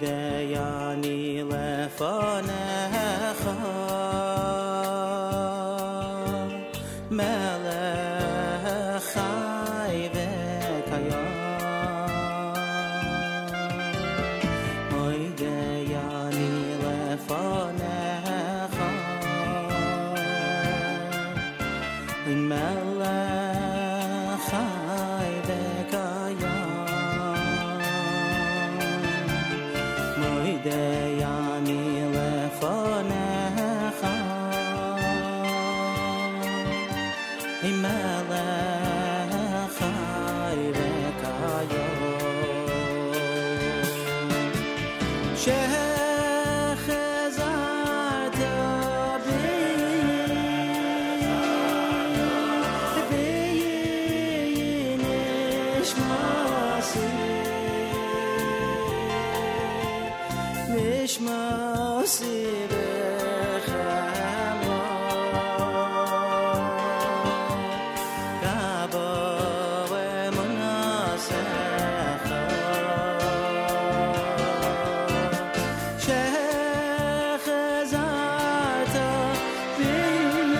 דייני לפניך מלך חי וקיים אוי דייני לפניך מלך חי וקיים Dayani lefonecha Imelech chai v'kayom Shechazarta bi V'yeyi nishmasi Shema Sivechama Gabo Emunasecha Shechazarta B'yi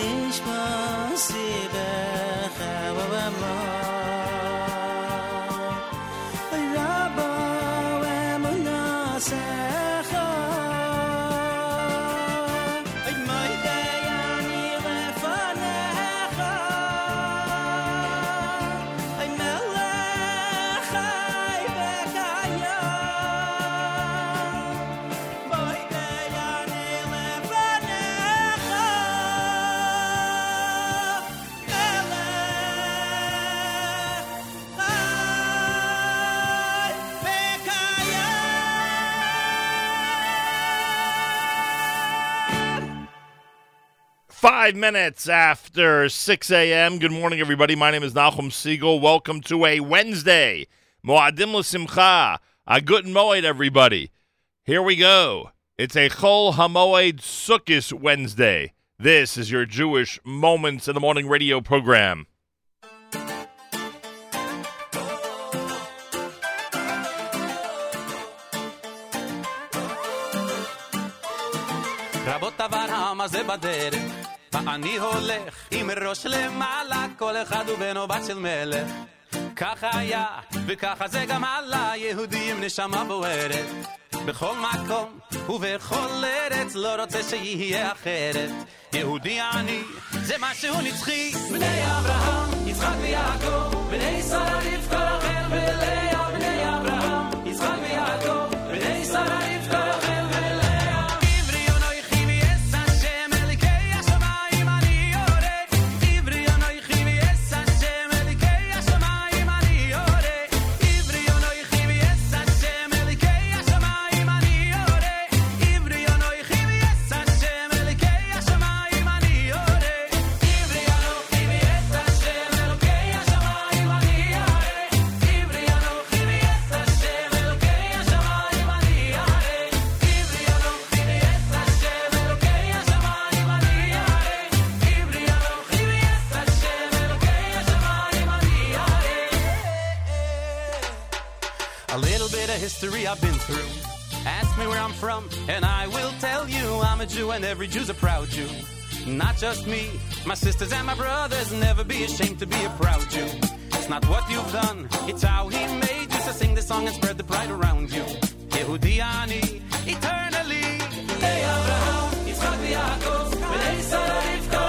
Nishmasi Minutes after 6 a.m. Good morning, everybody. My name is Nachum Segal. Welcome to a Wednesday. Mo'adim l'simcha. A good moed, everybody. Here we go. It's a Chol HaMoed Sukkos Wednesday. This is your Jewish Moments in the Morning radio program. רבות אברהם הזה בדרך ואני הולך עם ראש למעלה כל אחד הוא בנו בת של מלך ככה היה וככה זה גם עלה יהודים נשמה בוערת בכל מקום ובכל ארץ לא רוצה שיהיה אחרת יהודי אני זה מה שהוא נצחי בני אברהם, יצחק ויעקב בני ישראל נבחר אחר ולאה בני אברהם, יצחק ויעקב בני ישראל נבחר אחר History I've been through Ask me where I'm from and I will tell you I'm a Jew and every Jew's a proud Jew Not just me, my sisters and my brothers Never be ashamed to be a proud Jew It's not what you've done, it's how he made you So sing this song and spread the pride around you Yehudi Ani, eternally Hey Abraham, Yitzchak v'Yaakov B'nei Sarah Rivka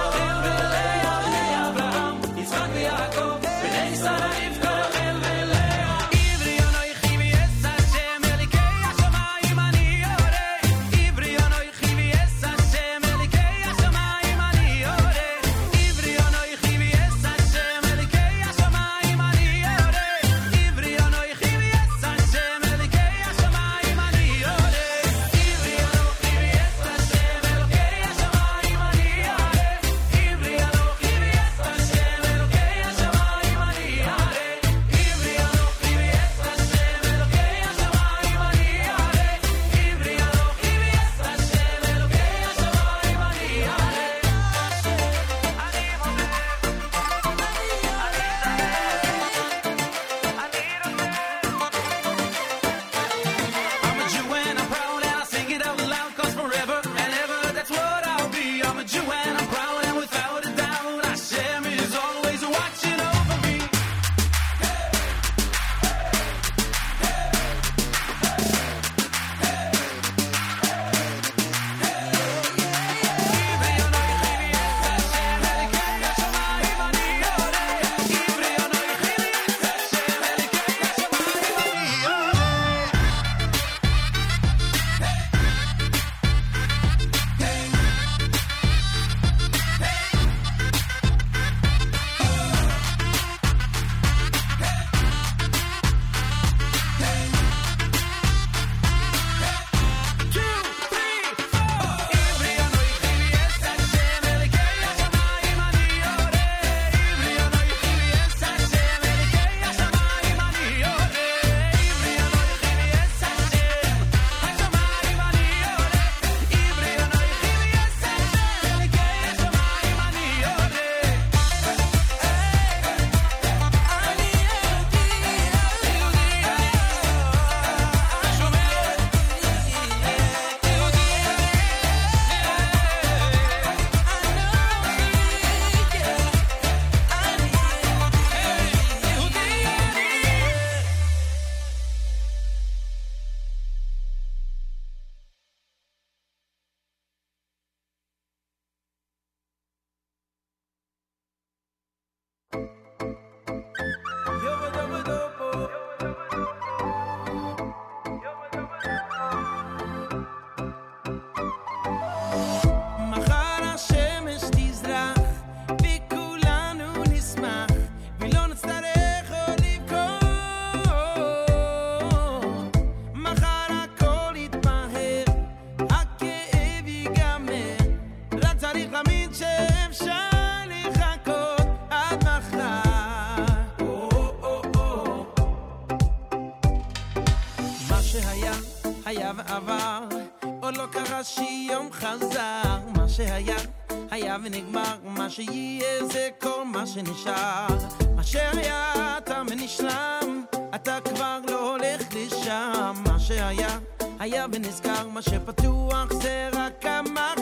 היה ונזכר מה שפתוח זה רק המחר.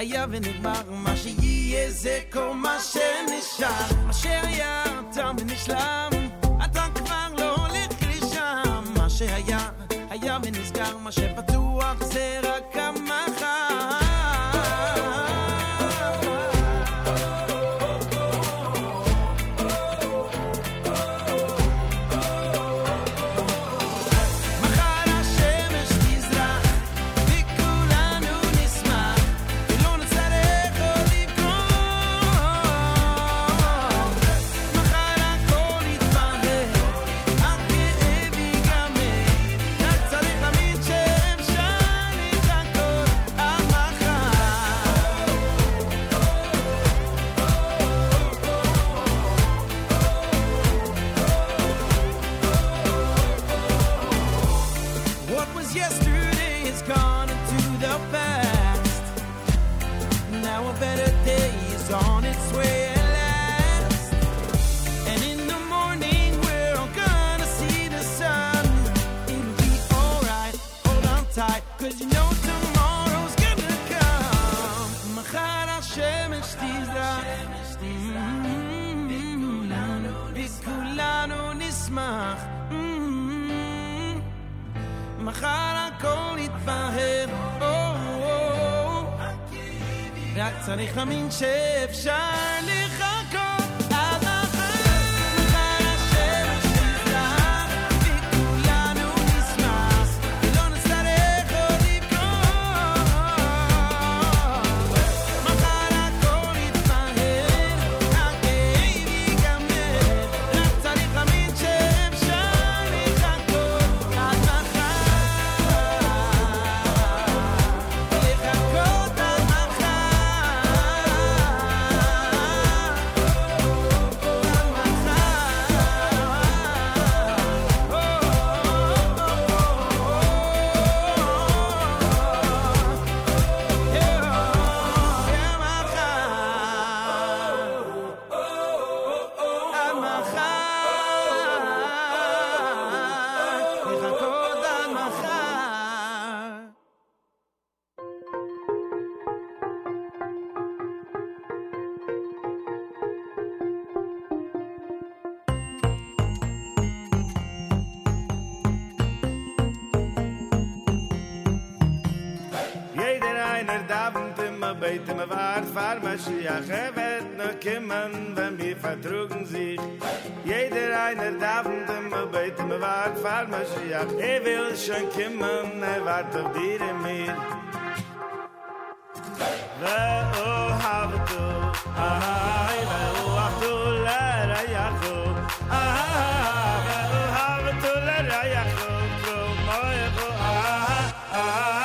היה ונגמר מה שיהיה זה כל מה שנשאר מה שהיה תם ונשלם אתה כבר לא הולך לשם מה שהיה היה ונסגר מה שפתוח זה רק המחר צריך להאמין שאפשר לחכות עד מחר שנשתח וכולנו נשמח ולא נצטרך עוד לבכות מחר הכל יתמהר הכאב ייגמר רק צריך להאמין שאפשר לחכות עד מחר לחכות עד kimmen wenn wir vertrugen sich jeder einer davend immer bete mir war farmasie will schon kimmen wart auf dir mir la oh habdu ay la oh habdu la yahu ah la oh habdu la yahu my oh ah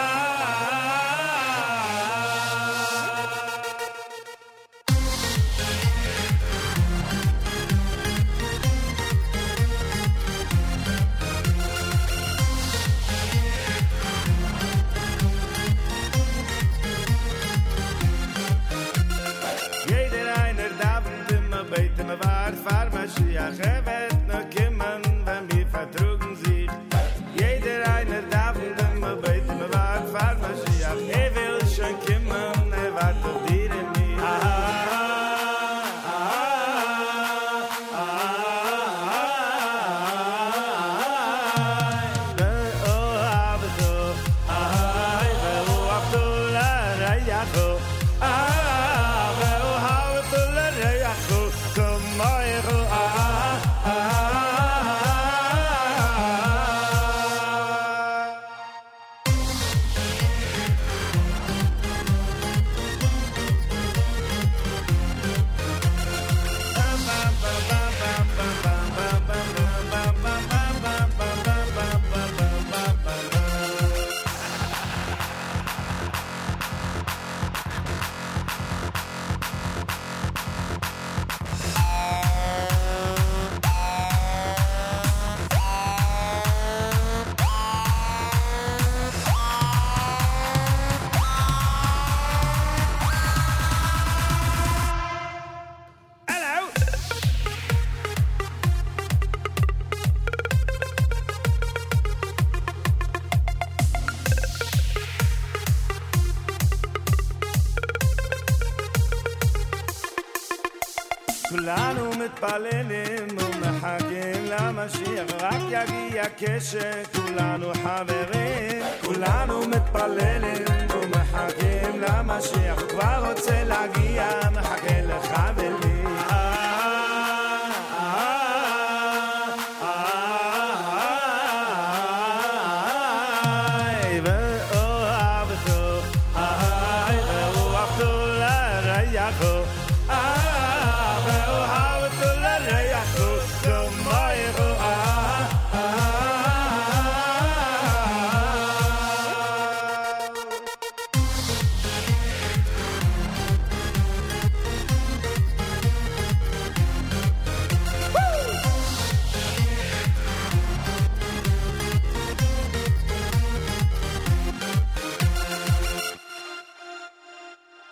כולנו מתפללים ומחכים למשיח רק יגיע כשכולנו חברים כולנו מתפללים ומחכים למשיח כבר רוצה להגיע מחכה לך ולי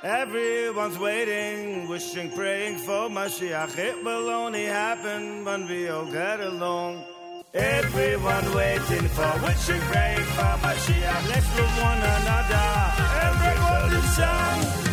Everyone's waiting, wishing, praying for Mashiach. It will only happen when we all get along. Everyone waiting for, wishing, praying for Mashiach. Let's love one another. Everyone is sung.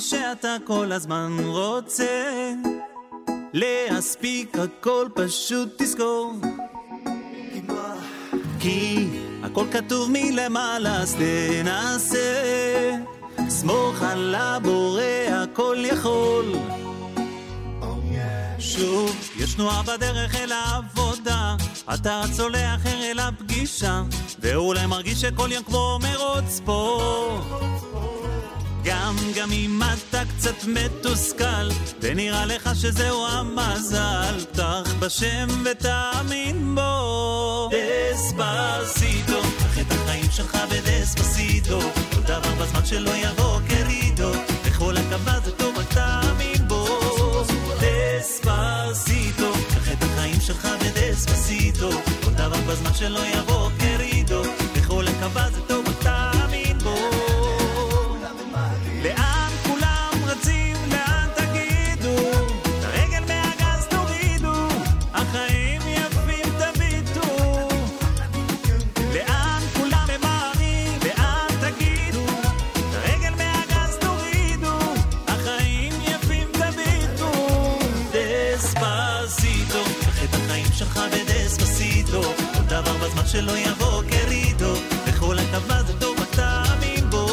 שאתה כל הזמן רוצה להספיק הכל פשוט תזכור כי הכל כתוב מלמעלה אז תנסה סמוך על הבורא הכל יכול שוב יש תנועה בדרך אל העבודה אתה צולח אל הפגישה ואולי מרגיש שכל יום כמו מרוץ פה גם אם אתה קצת מתוסכל ונראה לך שזהו המזל תח בשם ותאמין בו דספסיטו קח את החיים שלך בדספסיטו כל דבר בזמן שלא יבוא כרידו בכל הקווה זה טוב רק תאמין בו דספסיטו קח את החיים שלך בדספסיטו כל דבר בזמן שלא יבוא כרידו בכל הקווה זה טוב רק תאמין בו שלא יבוא כרידו בכל הכבד אותו בטעמים בו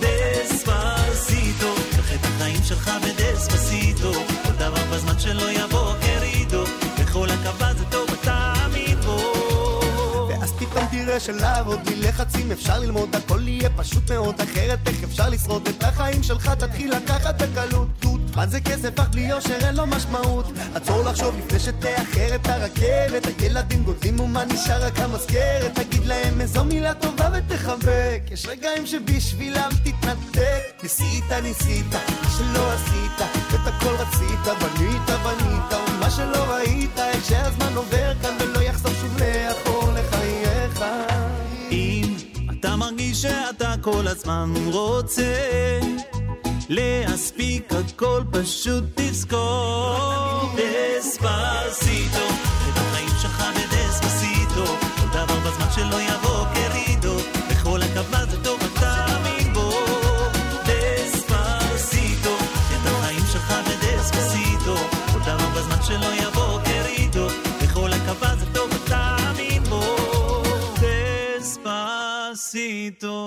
דספסיטו קח את החיים שלך בדספסיטו כל דבר בזמן שלא יבוא כרידו בכל הכבד אותו בטעמים בו ואז פתאום תראה שלעבוד מלחצים אפשר ללמוד הכל יהיה פשוט מאוד אחרת איך אפשר לשרוד את החיים שלך תתחיל לקחת בקלות מה זה כסף אך בלי יושר אין לו משמעות עצור לחשוב לפני שתאחר את הרכבת הילדים גודלים ומה נשאר רק המזכרת תגיד להם איזו מילה טובה ותחבק יש רגעים שבשבילם תתנתק ניסית שלא עשית את הכל רצית בנית ומה שלא ראית איך שהזמן עובר כאן ולא יחסוף שוב לאחור לחייך אם אתה מרגיש שאתה כל הזמן רוצה להספיק הכל פשוט תזכור דספסיטו ובחיים שלך בדספסיטו כל דבר בזמן שלא יבוא כרידו בכל הכבד זה טוב אתה מאמין בו דספסיטו ובחיים שלך בדספסיטו כל דבר בזמן שלא יבוא כרידו בכל הכבד זה טוב אתה מאמין בו דספסיטו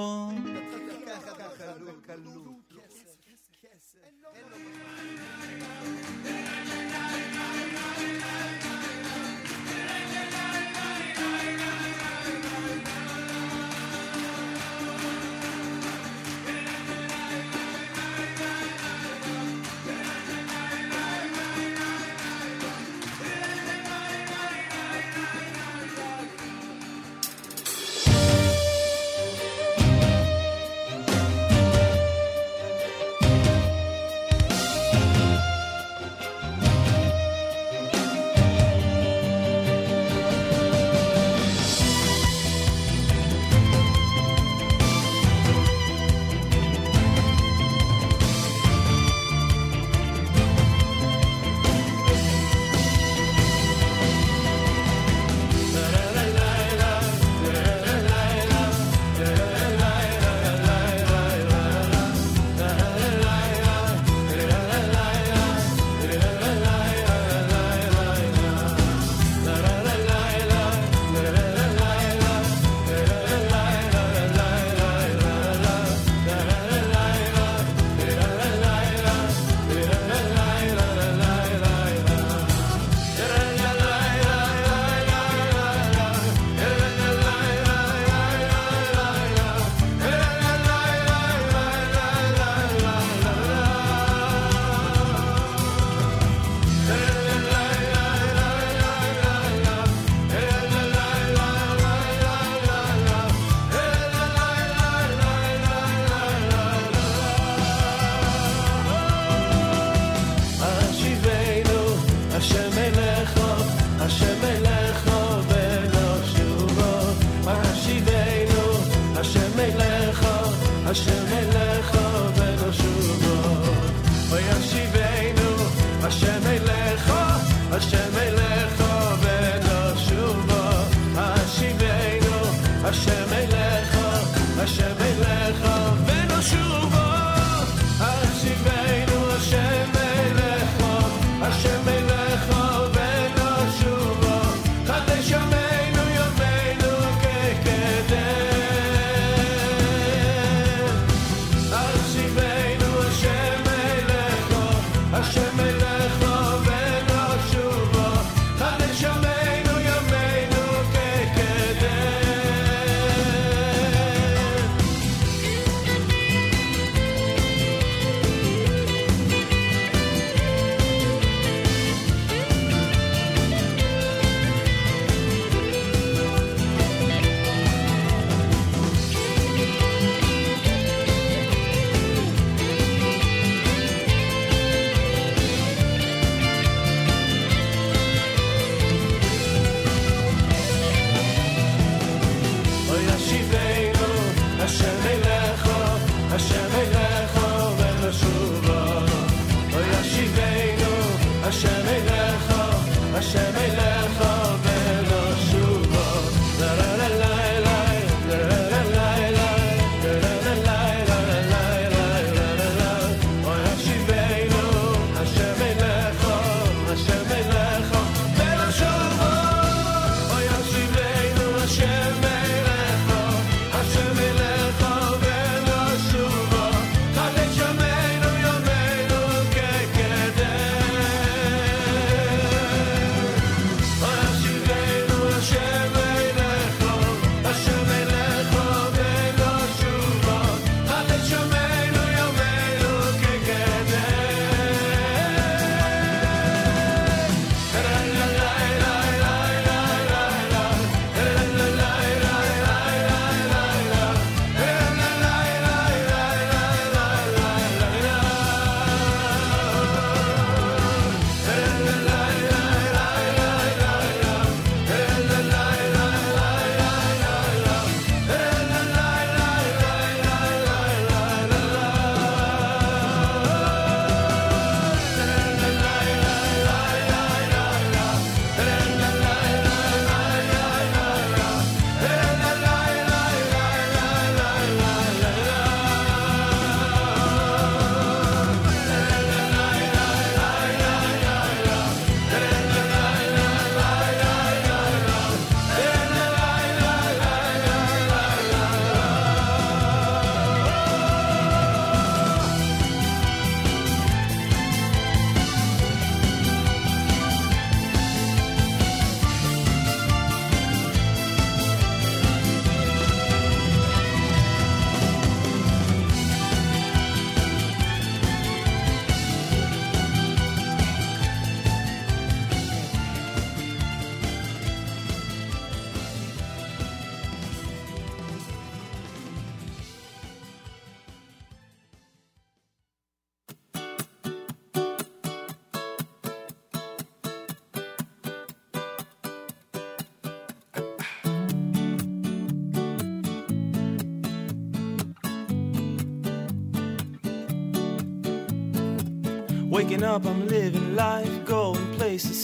Waking up, I'm living life, going places,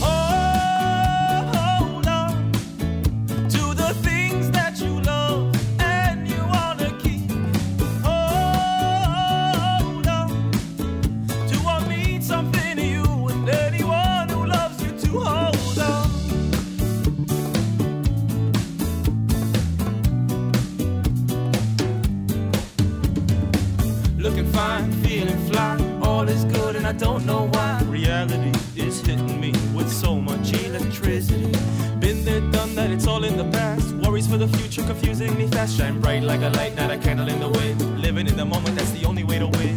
Oh! I don't know why reality is hitting me with so much electricity. Been there, done that, it's all in the past. Worries for the future confusing me fast. Shine bright like a light, not a candle in the wind. Living in the moment, that's the only way to win.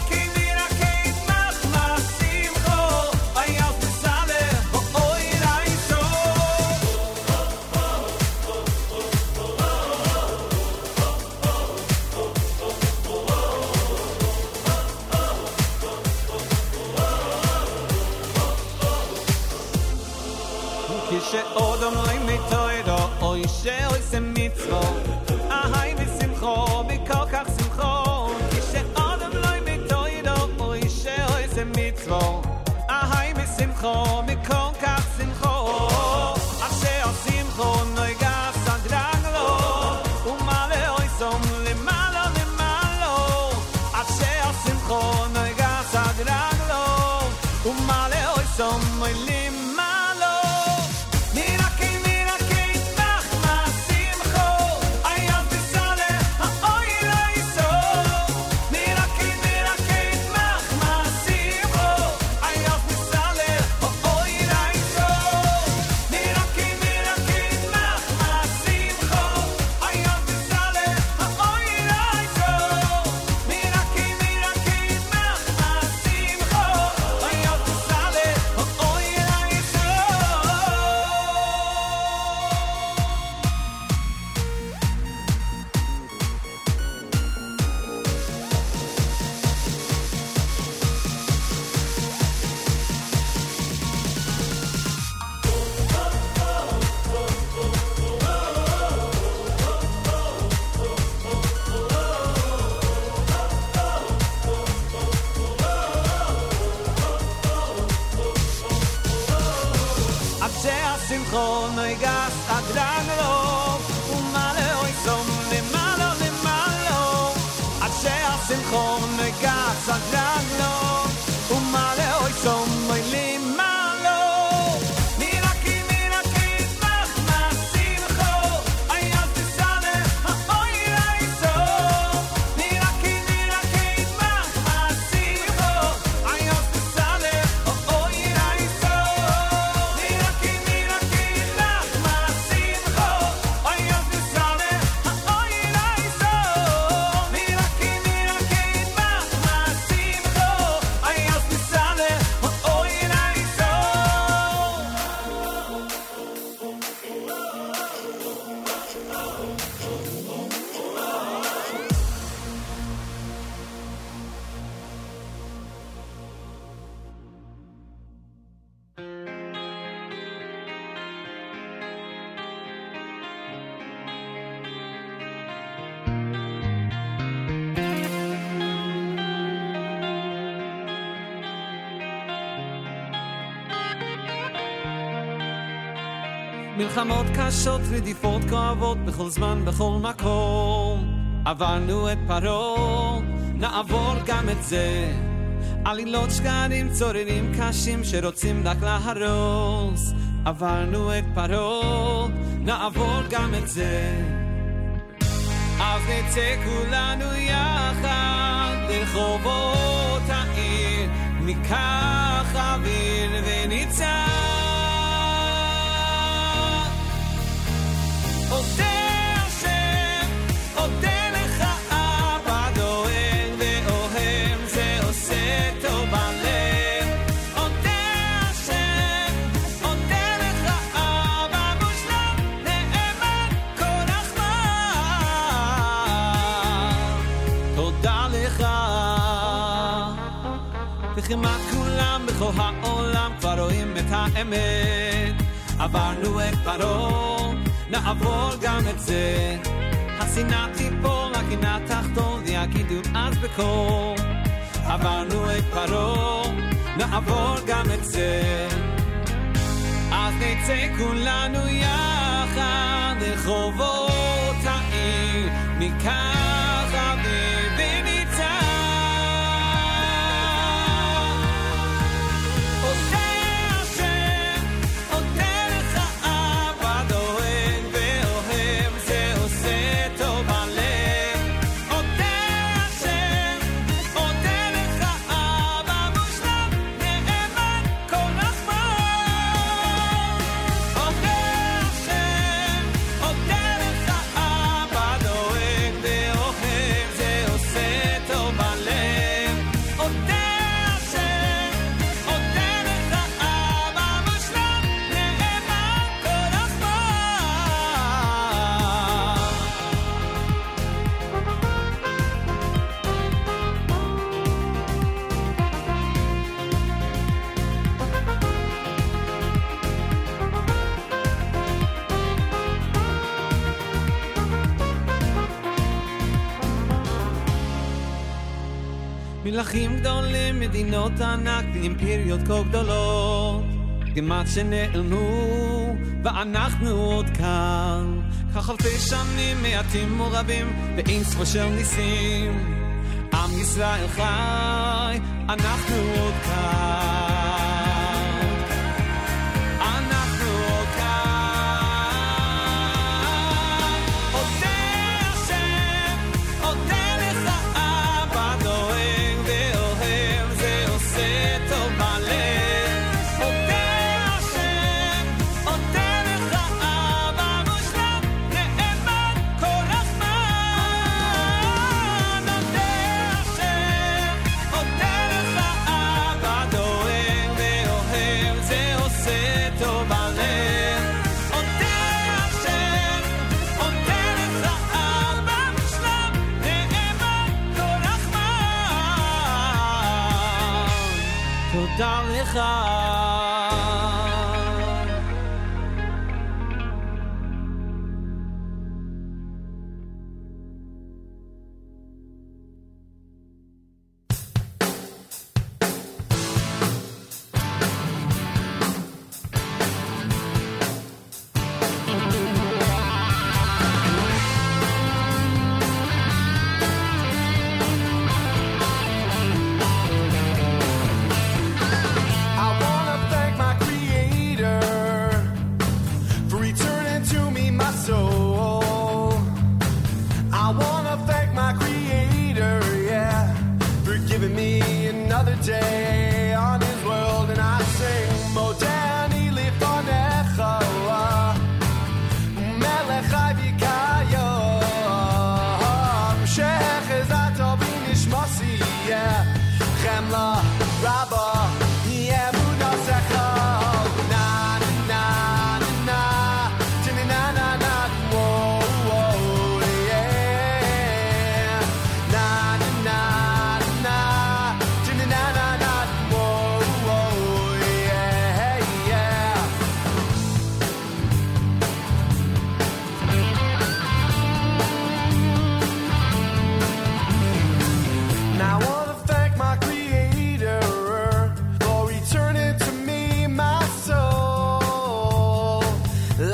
מחמח שמחו עיות מסלח אוי לעיסום כשאדם לא מתוירו או אישר עושה מצווה אהי בשמחו מכל כך שמחו כשאדם לא מתוירו או אישר עושה מצווה אהי בשמחו מכל כך שמחו אשר שמחו נויגה סגרן לו ומלא עויסום למעלה למעלה אשר שמחו נויגה סגרן לו ומלא עויסום מלא Simcho noigas agdaglo umale hoy som nemalo nemalo asher simcho noigas agdaglo umale hoy som nemalo miraki miraki mama simcho ayat sale hoy raiso miraki miraki mama simcho ayat sale hoy raiso miraki miraki mama simcho ayat sale hoy raiso miraki miraki mama simcho ayat sale hoy raiso. מלחמות קשות רדיפות כואבות בכל זמן בכל מקום עברנו את פרעה נעבור גם את זה עלילות שקרים צוררים קשים שרוצים רק להרוס עברנו את פרעה נעבור גם את זה אז נצא כולנו יחד לרחובות העיר ניקח אוויר וניצח עודה השם, עודה לך אבא דואג ואוהב, זה עושה טוב בלב. עודה השם, עודה לך אבא מושלם, נאמן כל הזמן. תודה לך. וכמעט כולם בכל העולם כבר רואים את האמת. עברנו את פרעה נעבור גם את זה השנאה תיפול, הקינה תחתון ויגידו אז בקול עברנו את פרעה נעבור גם את זה אז נצא כולנו יחד לרחובות העיר ניקח אוויר ונצעד עודה השם, עודה לך אבא דואג ואוהב זה עושה טוב בלב עודה השם, עודה לך אבא מושלם נאמן כל הזמן עודה השם, עודה לך אבא דואג ואוהב זה עושה טוב בלב עודה השם, עודה לך אבא מושלם נאמן כל הזמן מלכים גדולים, מדינות ענק ואימפריות כה גדולות כמעט שנעלמו ואנחנו עוד כאן כך אלפי שנים מעטים ורבים ואין ספור של ניסים עם ישראל חי אנחנו עוד כאן אנחנו עוד כאן עודה השם, עודה לך אבא דואג ואוהב זה עושה טוב בלב עודה השם, עודה לך אבא מושלם נאמן כל הזמן עודה השם, עודה לך אבא דואג ואוהב זה עושה טוב בלב עודה השם, עודה לך אבא מושלם נאמן כל הזמן תודה לך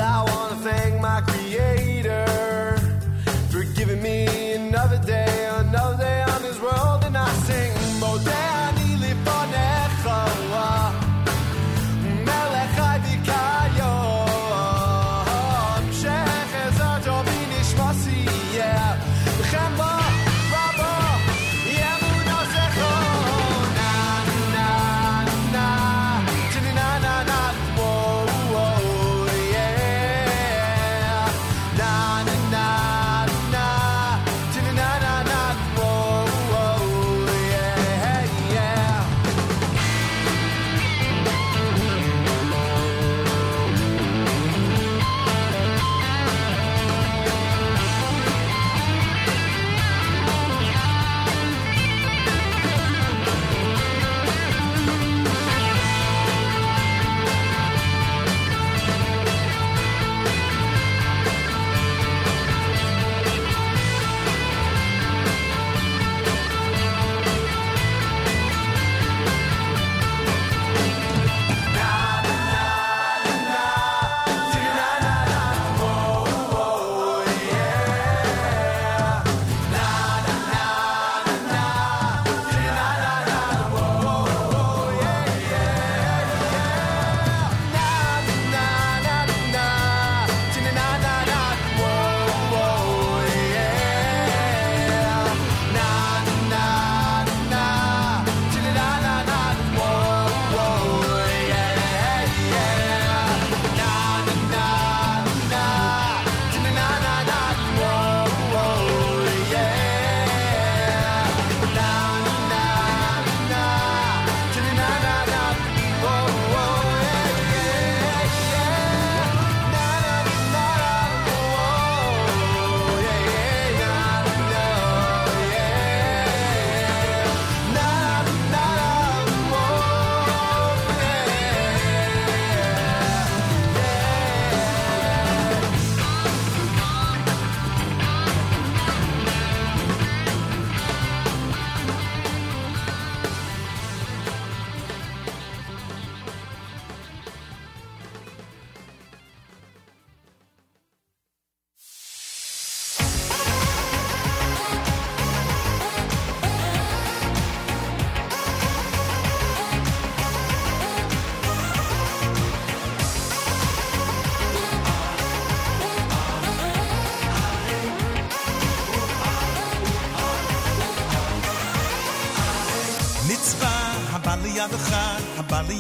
I want to thank my Creator for giving me another day on this world, and I sing Modani Lipanecha.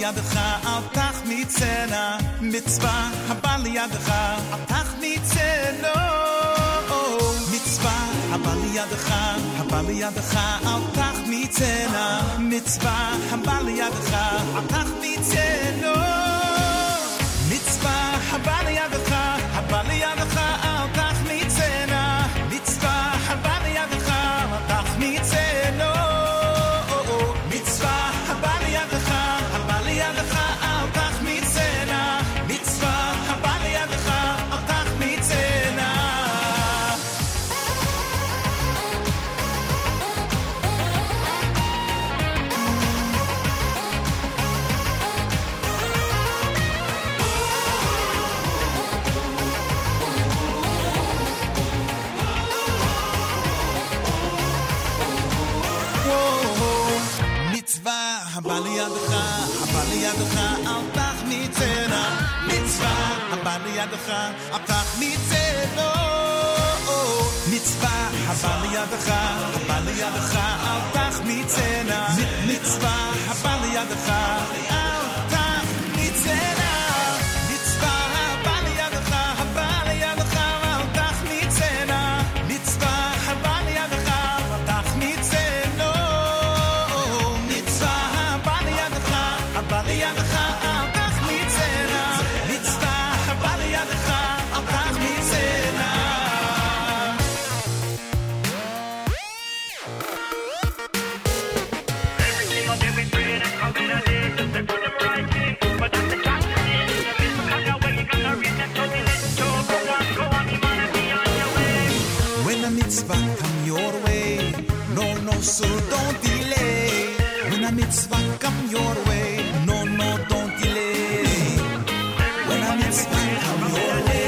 ידך, אל תח מצנה, מצווה הבא לידך, אל תח מצנו. מצווה הבא לידך, הבא לידך, אל תח מצנה, מצווה הבא לידך, אל תח מצנו. מצווה הבא לידך, הבא לידך, אל תח מצנה, מצווה הבא לידך, אל תח מצנו. מצווה הבא לידך, הפך מצלו מצווה הבא לידך, הבא לידך, אל תח מצנה, מצווה הבא לידך, אל תח מצנה, מצווה הבא לידך, הבא לידך, אל תח מצנה, מצווה הבא לידך, אל תח מצנו, מצווה הבא לידך, הבא לידך, אל תח מצנה, מצווה הבא לידך, אל תח מצנה. Everything on every bread and coconut is just a good pricing, but that's the cash in. It's kind of when you're gonna read that continent, so go on, you wanna be on your way. When a mitzvah come your way, no, so don't delay. When a mitzvah come your way, no, don't delay. When a mitzvah come your way.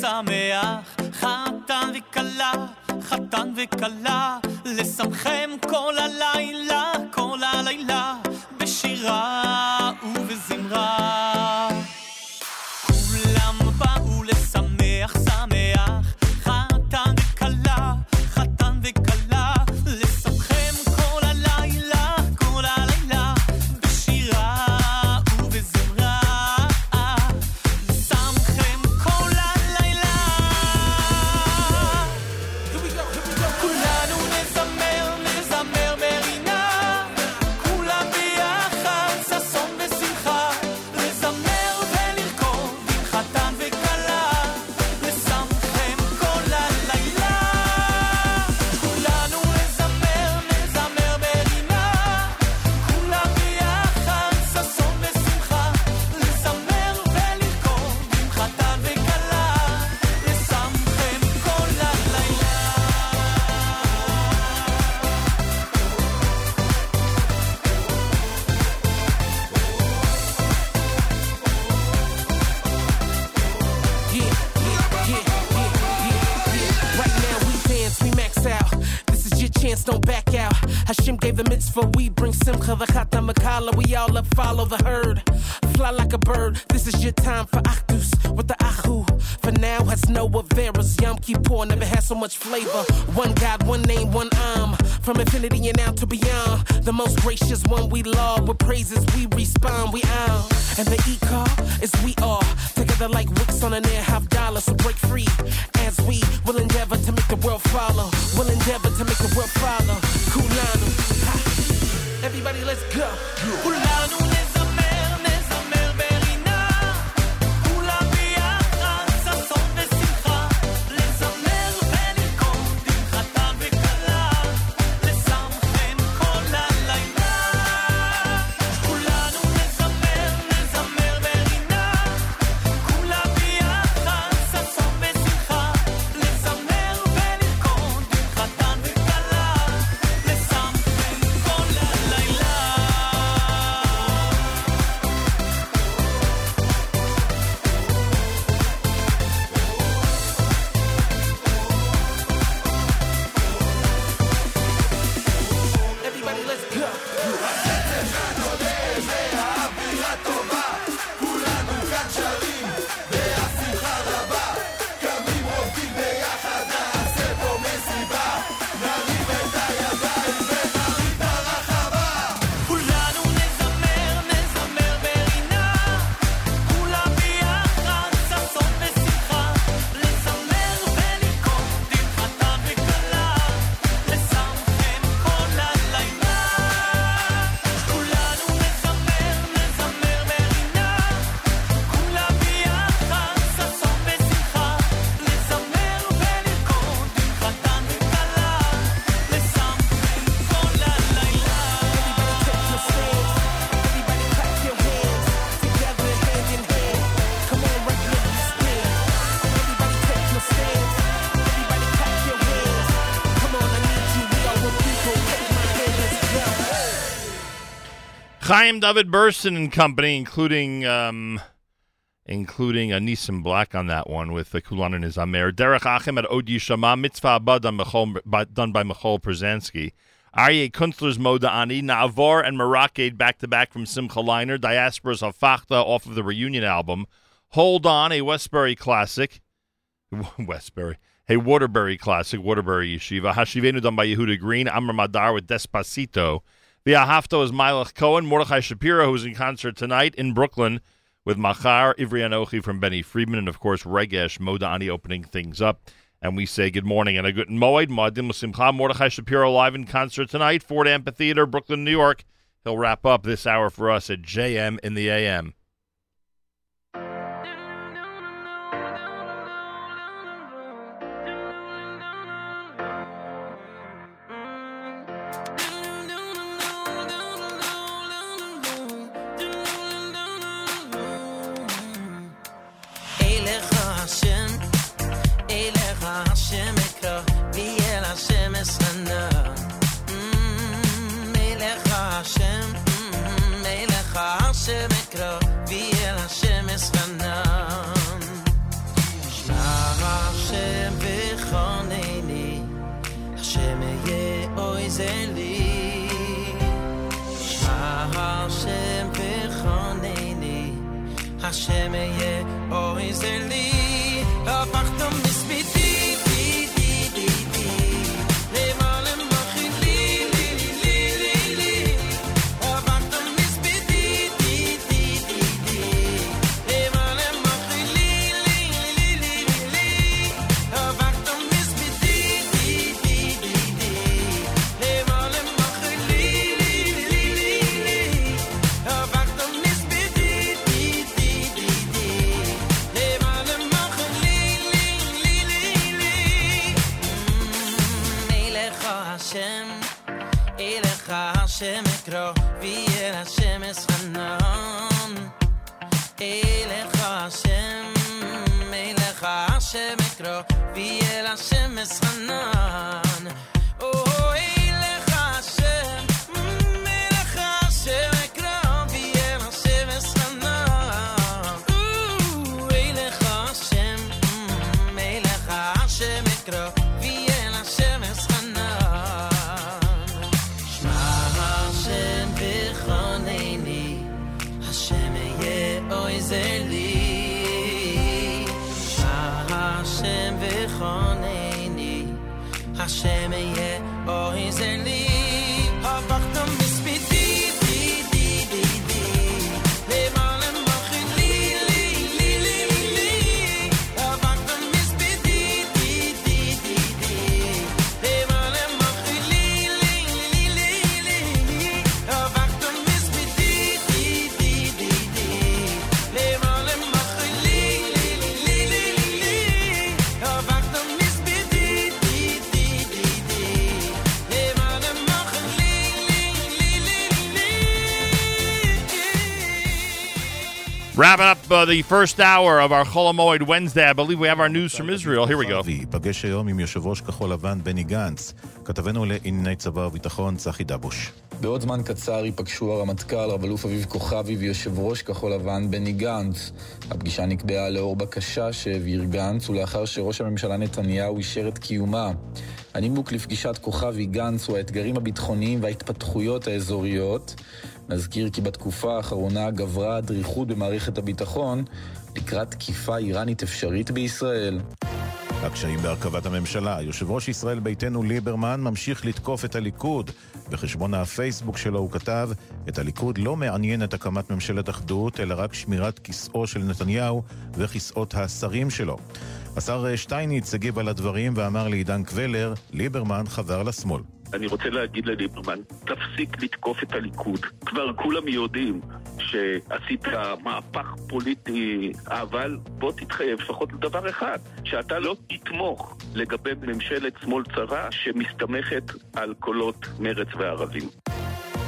שמח, חתן וכלה, חתן וכלה, לשמחם כל הלילה, כל הלילה, בשירה ובזמרה. כולם באו לשמח, שמח, חתן וכלה, חתן וכלה, לשמחם כל הלילה, כל הלילה, בשירה ובזמרה. We bring Simcha, the Chata Makala. We all up, follow the herd. Fly like a bird. This is your time for Achdus with the Ahu. For now, has no Averas. Yom Kippur never had so much flavor. One God, one name, one arm. From infinity and out to beyond. The most gracious one we love. With praises we respond, we are. And the E-Car is we are. Together like wicks on an air half dollar. So break free as we will endeavor to make the world follow. We'll endeavor to make the world follow. Kulanu. Everybody, let's go. Yeah. Chaim David Burson and company, including Anisim Black on that one with the Kulanu Nizamer. Derech Achim at Odi Shama, Mitzvah Abba done by Michal Przanski. Aryeh Kunstler's Moda Ani, Na'avor and Meraked back-to-back from Simcha Liner. Diaspora's Hafachta off of the Reunion album. Hold On, a Westbury classic. A Waterbury classic, Waterbury Yeshiva. Hashivenu done by Yehuda Green. Amr Madar with Despacito. The Ahafto is Mylach Cohen, Mordechai Shapiro, who's in concert tonight in Brooklyn with Machar, Ivri Anochi from Benny Friedman, and of course Regesh Modani opening things up. And we say good morning and a good moed. Moedim l'simcha. Mordechai Shapiro live in concert tonight, Ford Amphitheater, Brooklyn, New York. He'll wrap up this hour for us at JM in the AM. Hashem, Eile Hashem ye always there li afachtam bismiti Hashem ekro vier Hashem es hanon Elecha Hashem Elecha Hashem ekro vier Hashem es hanon Oh Elecha Hashem Elecha Hashem ekro vier Hashem es hanon Ooh Elecha Hashem Elecha Hashem ekro vier Hashem es hanon Zeli Hashem v'choneini Hashem ye ohi zeli Habachtam b'spiti Wrapping up the first hour of our Chol HaMoed Wednesday. I believe we have our news from Israel. Here we go. ייפגש היום עם יושב ראש כחול לבן בני גנץ, כתבנו לענייני צבא וביטחון צחי דבוש. בעוד זמן קצר ייפגשו הרמטכ"ל רב אלוף אביב כוכבי ויושב ראש כחול לבן בני גנץ. הפגישה נקבעה לאור בקשה שהעביר גנץ ולאחר שראש הממשלה נתניהו אישר את קיומה. הנימוק לפגישת כוכבי גנץ הוא האתגרים הביטחוניים וההתפתחויות האזוריות. נזכיר כי בתקופה האחרונה גברה הדריכות במערכת הביטחון לקראת תקיפה איראנית אפשרית בישראל. הקשיים בהרכבת הממשלה, יושב ראש ישראל ביתנו ליברמן ממשיך לתקוף את הליכוד. בחשבון הפייסבוק שלו הוא כתב, את הליכוד לא מעניין את הקמת ממשלת אחדות, אלא רק שמירת כיסאו של נתניהו וכיסאות השרים שלו. השר שטייניץ הגיב על הדברים ואמר לעידן קבלר, ליברמן חבר לשמאל. אני רוצה להגיד לליברמן, תפסיק לתקוף את הליכוד. כבר כולם יודעים שעשית מהפך פוליטי, אבל בוא תתחייב לפחות לדבר אחד, שאתה לא תתמוך לגבי ממשלת שמאל צרה שמסתמכת על קולות מרץ וערבים.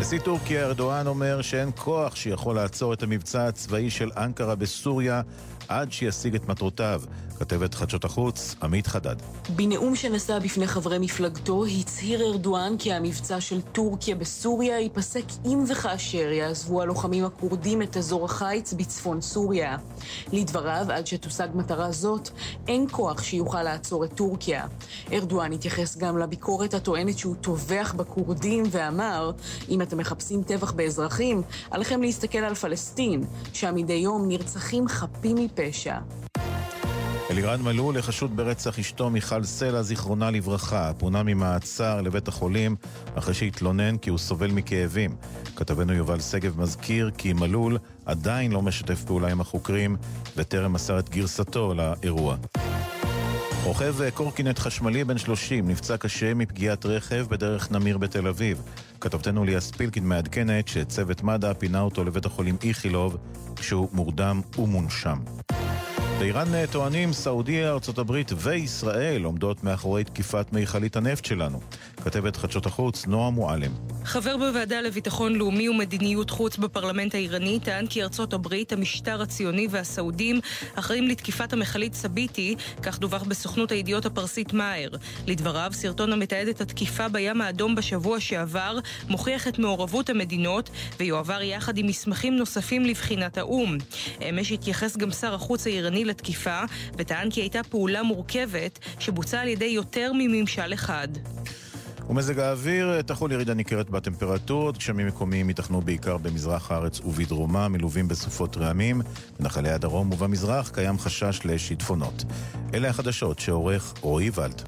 נשיא טורקיה ארדואן אומר שאין כוח שיכול לעצור את המבצע הצבאי של אנקרה בסוריה עד שישיג את מטרותיו. כתבת חדשות החוץ, עמית חדד. בנאום שנשא בפני חברי מפלגתו, הצהיר ארדואן כי המבצע של טורקיה בסוריה ייפסק אם וכאשר יעזבו הלוחמים הכורדים את אזור החיץ בצפון סוריה. לדבריו, עד שתושג מטרה זאת, אין כוח שיוכל לעצור את טורקיה. ארדואן התייחס גם לביקורת הטוענת שהוא טובח בכורדים ואמר, אם אתם מחפשים טבח באזרחים, עליכם להסתכל על פלסטין, שם מדי יום נרצחים חפים מפשע. אלירן מלול החשוד ברצח אשתו מיכל סלע זיכרונה לברכה, פונה ממעצר לבית החולים אחרי שהתלונן כי הוא סובל מכאבים. כתבנו יובל סגב מזכיר כי מלול עדיין לא משתף פעולה עם החוקרים וטרם מסר את גרסתו לאירוע. רוכב קורקינט חשמלי בן 30 נפצע קשה מפגיעת רכב בדרך נמיר בתל אביב. כתבתנו ליאס פילקין מעדכנת שצוות מד"א פינה אותו לבית החולים איכילוב כשהוא מורדם ומונשם. באיראן טוענים סעודיה, ארצות הברית וישראל עומדות מאחורי תקיפת מיכלית הנפט שלנו. כתבת חדשות החוץ, נועה מועלם. חבר בוועדה לביטחון לאומי ומדיניות חוץ בפרלמנט האיראני טען כי ארצות הברית, המשטר הציוני והסעודים אחראים לתקיפת המכלית סביטי, כך דווח בסוכנות הידיעות הפרסית מאהר. לדבריו, סרטון המתעד את התקיפה בים האדום בשבוע שעבר מוכיח את מעורבות המדינות ויועבר יחד עם מסמכים נוספים לבחינת האו"ם. אמש התייחס גם שר החוץ האיראני לתקיפה וטען כי הייתה פעולה מורכבת שבוצעה על ידי יותר מממשל אחד. ומזג האוויר, תחול ירידה ניכרת בטמפרטורות, גשמים מקומיים ייתכנו בעיקר במזרח הארץ ובדרומה, מלווים בסופות רעמים, בנחלי הדרום ובמזרח קיים חשש לשיטפונות. אלה החדשות שעורך רועי ולד.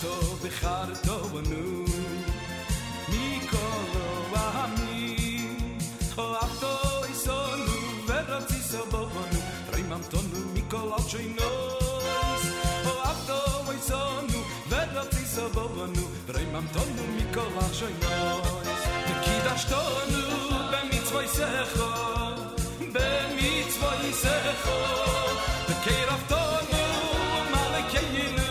to bicharto banu mikolo wahami oafto isonu verotzisobonu trimamtonu mikolochinos oafto isonu verotzisobonu trimamtonu mikolochinos tekidashtonu bemitzvoisecho bemitzvoisecho tekiraftonu malekeyinu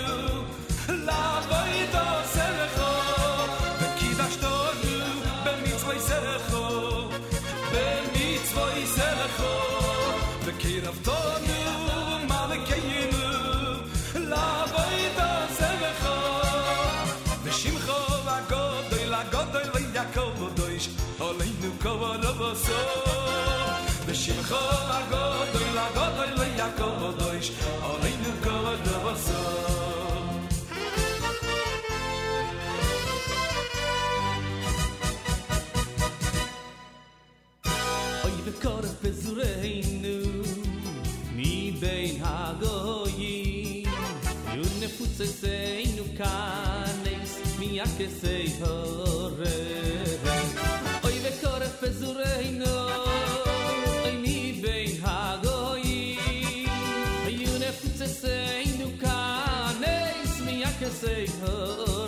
Oy vekor pezureino oy mi bein hagoyi oy ne futsei nu kanes mi akesei hore oy vekor pezureino oy mi bein hagoyi oy ne futsei nu kanes mi akesei hore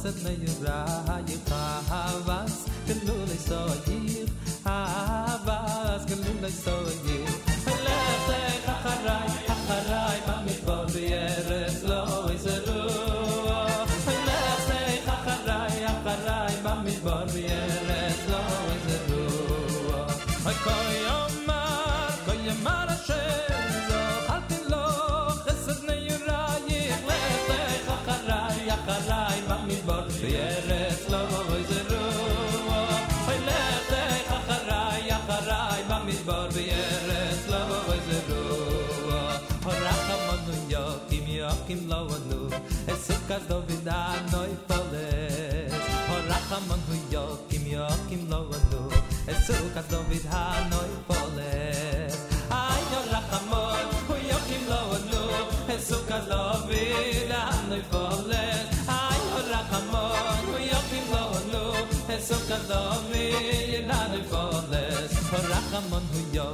Sed me yura ye pa havas, ken lo le so yir Kim lawanu esikas dovida noi poles horachaman huyo kim lawanu esikas dovida noi poles ay horachaman huyo kim lawanu esikas dovida noi poles ay horachaman huyo kim lawanu esikas dovida noi poles horachaman huyo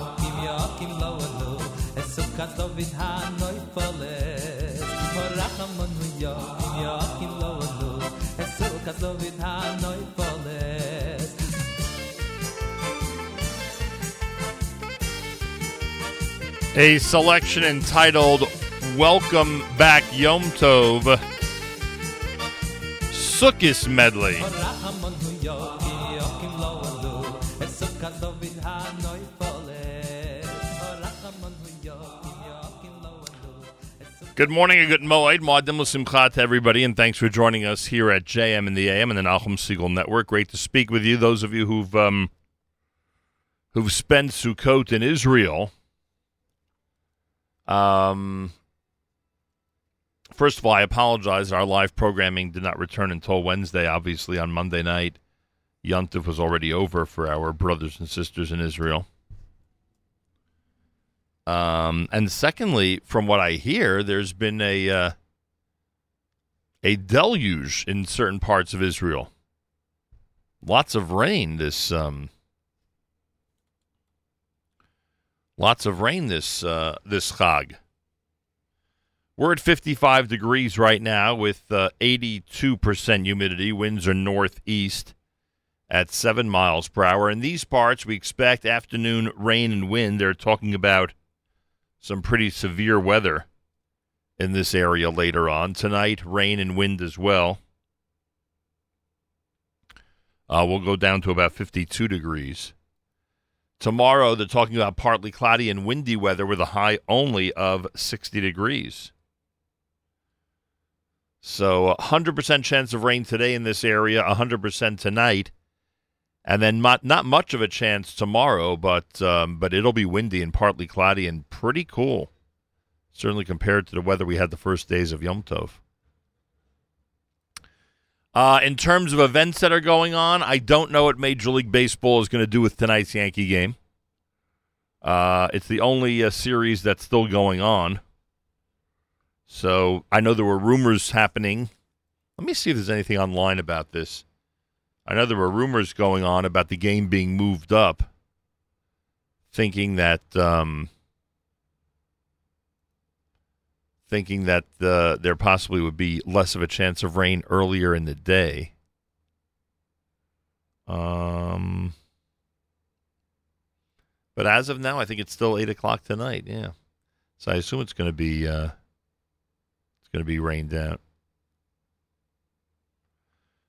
kim lawanu esikas dovida noi poles Rachamon Huyakim Lowadu, Esukazovit Hanoi Poles. A selection entitled Welcome Back Yom Tov Sukkis Medley. Good morning and good moed. Mo'adim l'simcha to everybody, and thanks for joining us here at JM and the AM and the Nachum Segal Network. Great to speak with you. Those of you who've spent Sukkot in Israel, first of all, I apologize. Our live programming did not return until Wednesday. Obviously, on Monday night, Yontif was already over for our brothers and sisters in Israel. And secondly, from what I hear, there's been a deluge in certain parts of Israel. Lots of rain this Chag. We're at 55 degrees right now with 82% humidity. Winds are northeast at 7 miles per hour. In these parts, we expect afternoon rain and wind. They're talking about some pretty severe weather in this area later on. Tonight, rain and wind as well. We'll go down to about 52 degrees. Tomorrow, they're talking about partly cloudy and windy weather with a high only of 60 degrees. So 100% chance of rain today in this area, 100% tonight. And then not much of a chance tomorrow, but it'll be windy and partly cloudy and pretty cool, certainly compared to the weather we had the first days of Yom Tov. In terms of events that are going on, I don't know what Major League Baseball is going to do with tonight's Yankee game. It's the only series that's still going on. So I know there were rumors happening. Let me see if there's anything online about this. I know there were rumors going on about the game being moved up, thinking that there possibly would be less of a chance of rain earlier in the day. But as of now, I think it's still 8 o'clock tonight. Yeah, so I assume it's going to be rained out.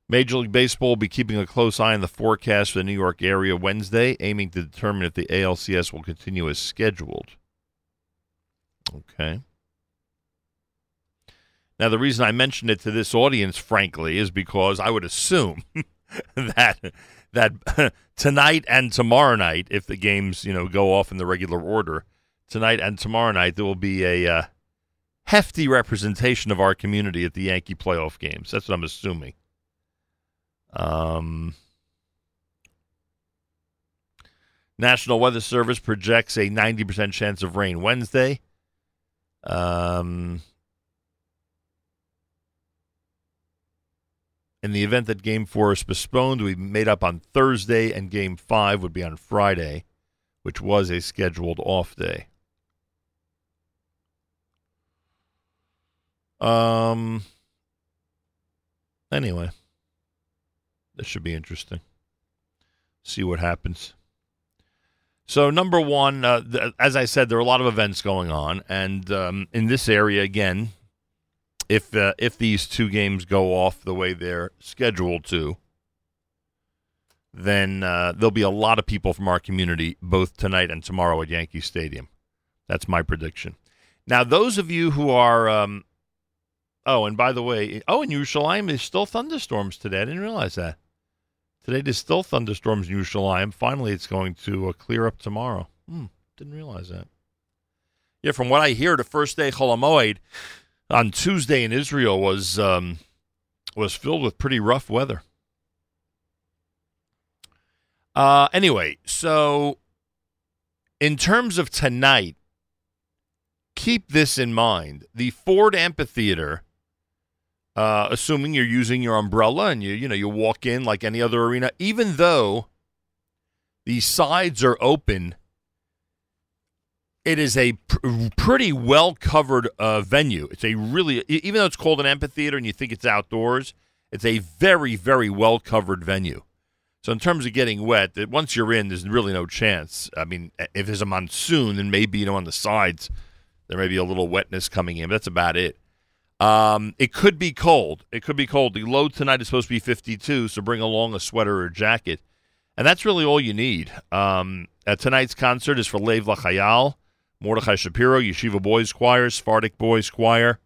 Major League Baseball will be keeping a close eye on the forecast for the New York area Wednesday, aiming to determine if the ALCS will continue as scheduled. Okay. Now, the reason I mentioned it to this audience, frankly, is because I would assume that tonight and tomorrow night, if the games, go off in the regular order, tonight and tomorrow night, there will be a hefty representation of our community at the Yankee playoff games. That's what I'm assuming. National Weather Service projects a 90% chance of rain Wednesday. In the event that Game 4 is postponed, we made up on Thursday, and Game 5 would be on Friday, which was a scheduled off day. Anyway. This should be interesting. See what happens. So, number one, as I said, there are a lot of events going on. And in this area, again, if these two games go off the way they're scheduled to, then there'll be a lot of people from our community both tonight and tomorrow at Yankee Stadium. That's my prediction. Now, those of you who are, and by the way, in Yerushalayim, there's still thunderstorms today. I didn't realize that. Today, there's still thunderstorms in Yerushalayim. Finally, it's going to clear up tomorrow. Didn't realize that. Yeah, from what I hear, the first day Chol HaMoed on Tuesday in Israel was filled with pretty rough weather. Anyway, so in terms of tonight, keep this in mind. The Ford Amphitheater, assuming you're using your umbrella and you walk in like any other arena, even though the sides are open, it is a pretty well-covered venue. It's a really, even though it's called an amphitheater and you think it's outdoors, it's a very, very well-covered venue. So in terms of getting wet, once you're in, there's really no chance. I mean, if there's a monsoon, then maybe, on the sides, there may be a little wetness coming in, but that's about it. It could be cold. The low tonight is supposed to be 52, so bring along a sweater or jacket. And that's really all you need. Tonight's concert is for Leiv L'Chayal, Mordechai Shapiro, Yeshiva Boys Choir, Sephardic Boys Choir.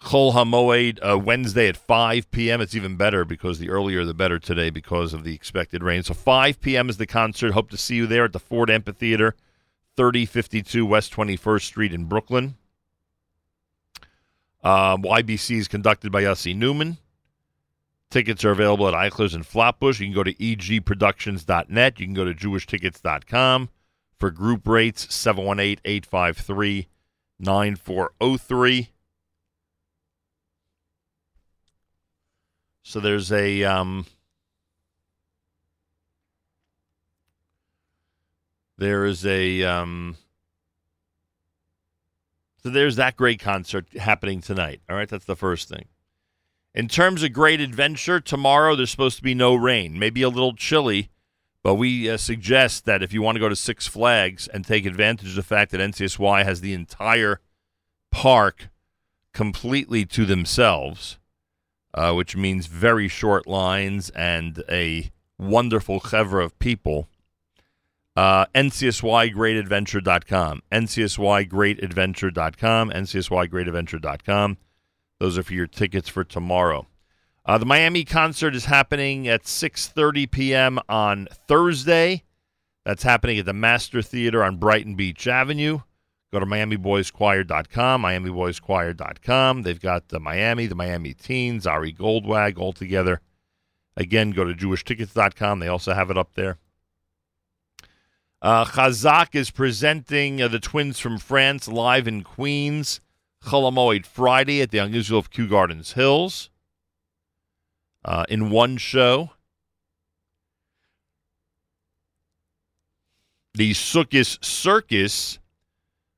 Chol HaMoed Wednesday at 5 p.m. It's even better because the earlier the better today because of the expected rain. So 5 p.m. is the concert. Hope to see you there at the Ford Amphitheater, 3052 West 21st Street in Brooklyn. YBC is conducted by Yossi Newman. Tickets are available at Eichler's and Flatbush. You can go to egproductions.net. You can go to jewishtickets.com. For group rates, 718-853-9403. So there's a so there's that great concert happening tonight. All right, that's the first thing. In terms of Great Adventure, tomorrow there's supposed to be no rain, maybe a little chilly, but we suggest that if you want to go to Six Flags and take advantage of the fact that NCSY has the entire park completely to themselves, which means very short lines and a wonderful chevra of people. NCSYGreatadventure.com. NCSYGreatadventure.com. NCSYGreatadventure.com. Those are for your tickets for tomorrow. The Miami concert is happening at 6:30 p.m. on Thursday. That's happening at the Master Theater on Brighton Beach Avenue. Go to MiamiBoysChoir.com, MiamiBoysChoir.com. They've got the Miami Teens, Ari Goldwag, all together. Again, go to JewishTickets.com. They also have it up there. Chazak is presenting the Twins from France live in Queens, Chol HaMoed Friday at the Young Israel of Kew Gardens Hills in one show. The Sukkis Circus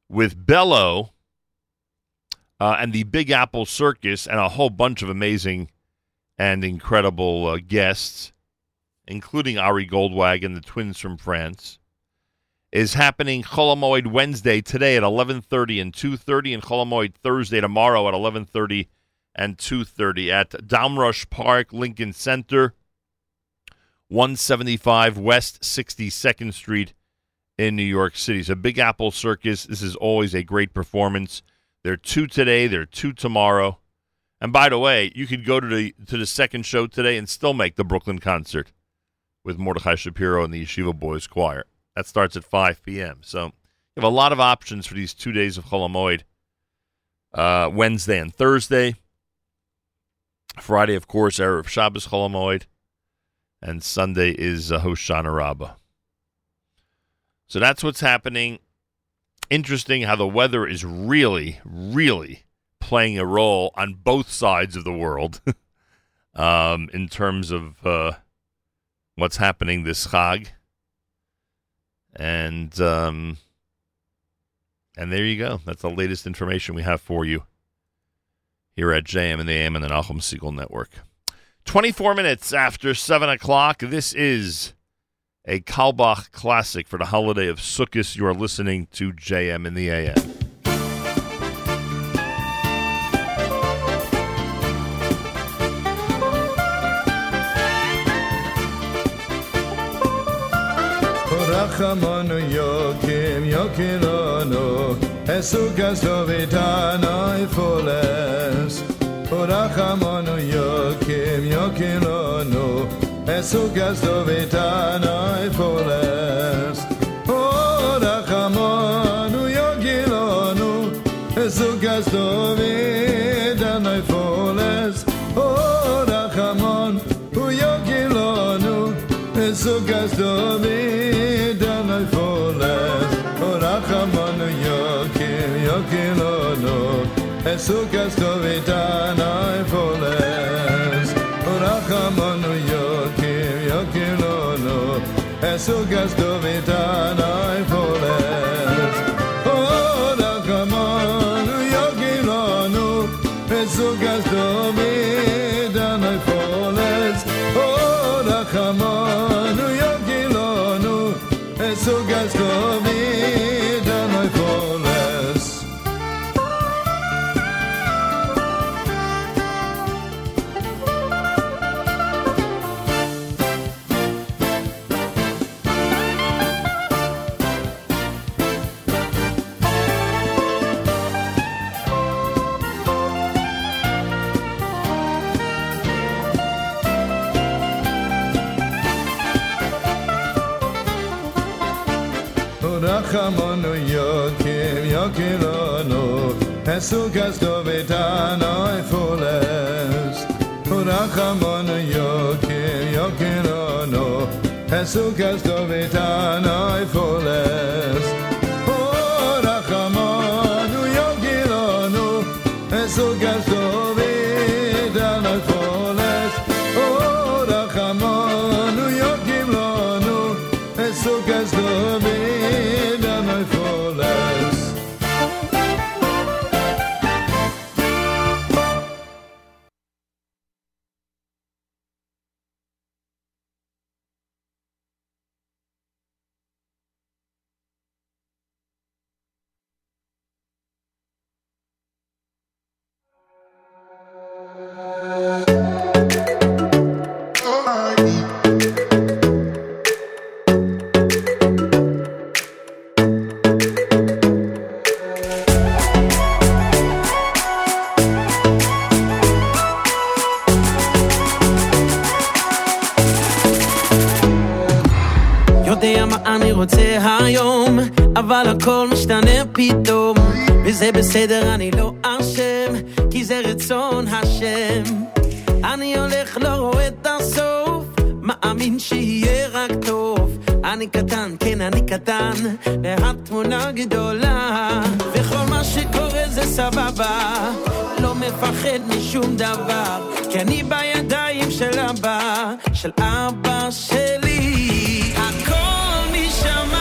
with Bello and the Big Apple Circus and a whole bunch of amazing and incredible guests, including Ari Goldwag and the Twins from France, is happening Chol HaMoed Wednesday today at 11:30 and 2:30, and Chol HaMoed Thursday tomorrow at 11:30 and 2:30 at Damrosch Park, Lincoln Center, 175 West 62nd Street, in New York City. So Big Apple Circus, this is always a great performance. There are two today, there are two tomorrow. And by the way, you could go to the second show today and still make the Brooklyn concert with Mordechai Shapiro and the Yeshiva Boys Choir. That starts at 5 p.m. So you have a lot of options for these 2 days of Chol HaMoed, Wednesday and Thursday. Friday, of course, Erev Shabbos Chol HaMoed. And Sunday is Hoshana Rabbah. So that's what's happening. Interesting how the weather is really, really playing a role on both sides of the world in terms of what's happening this Chag. And there you go. That's the latest information we have for you here at JM and the AM and the Nachum Segal Network. 24 minutes after 7 o'clock, this is a Carlebach classic for the holiday of Sukkot. You are listening to JM in the AM. Rachamanu Yokim Yokilonu Esukas Dovitanoi Fules Rachamanu Yokim Yokilonu Esukas Dovitanoi Fules Rachamanu Yokilonu Esukas Dovitanoi Fules Rachamanu Yokilonu Esukas Dovitanoi Fules Rachamanu Yokim Yokilonu Esukas Dovitanoi Fules Rachamanu Yokim Yokilonu Esukas Dovitanoi Fules Rachamanu Yokilonu Esukas Dovitanoi Fules Rachamanu Yokilonu Esukas Dovitanoi Fules Rachamanu Yokim Yokilonu Esukas Dovitanoi Fules Rachamanu Yokim Yokilonu Esukas Dovitanoi Fules Rachamanu Yokilonu Esukas Dovitanoi Fules Rachamanu Yokilonu Esukas Dovitanoi Fules. בסדר, אני לא אשם, כי זה רצון השם. אני הולך, לא רואה את הסוף, מאמין שיהיה רק טוב. אני קטן, כן, אני קטן, והתמונה גדולה. וכל מה שקורה זה סבבה, לא מפחד משום דבר, כי אני בידיים של אבא, של אבא שלי. הכל משמע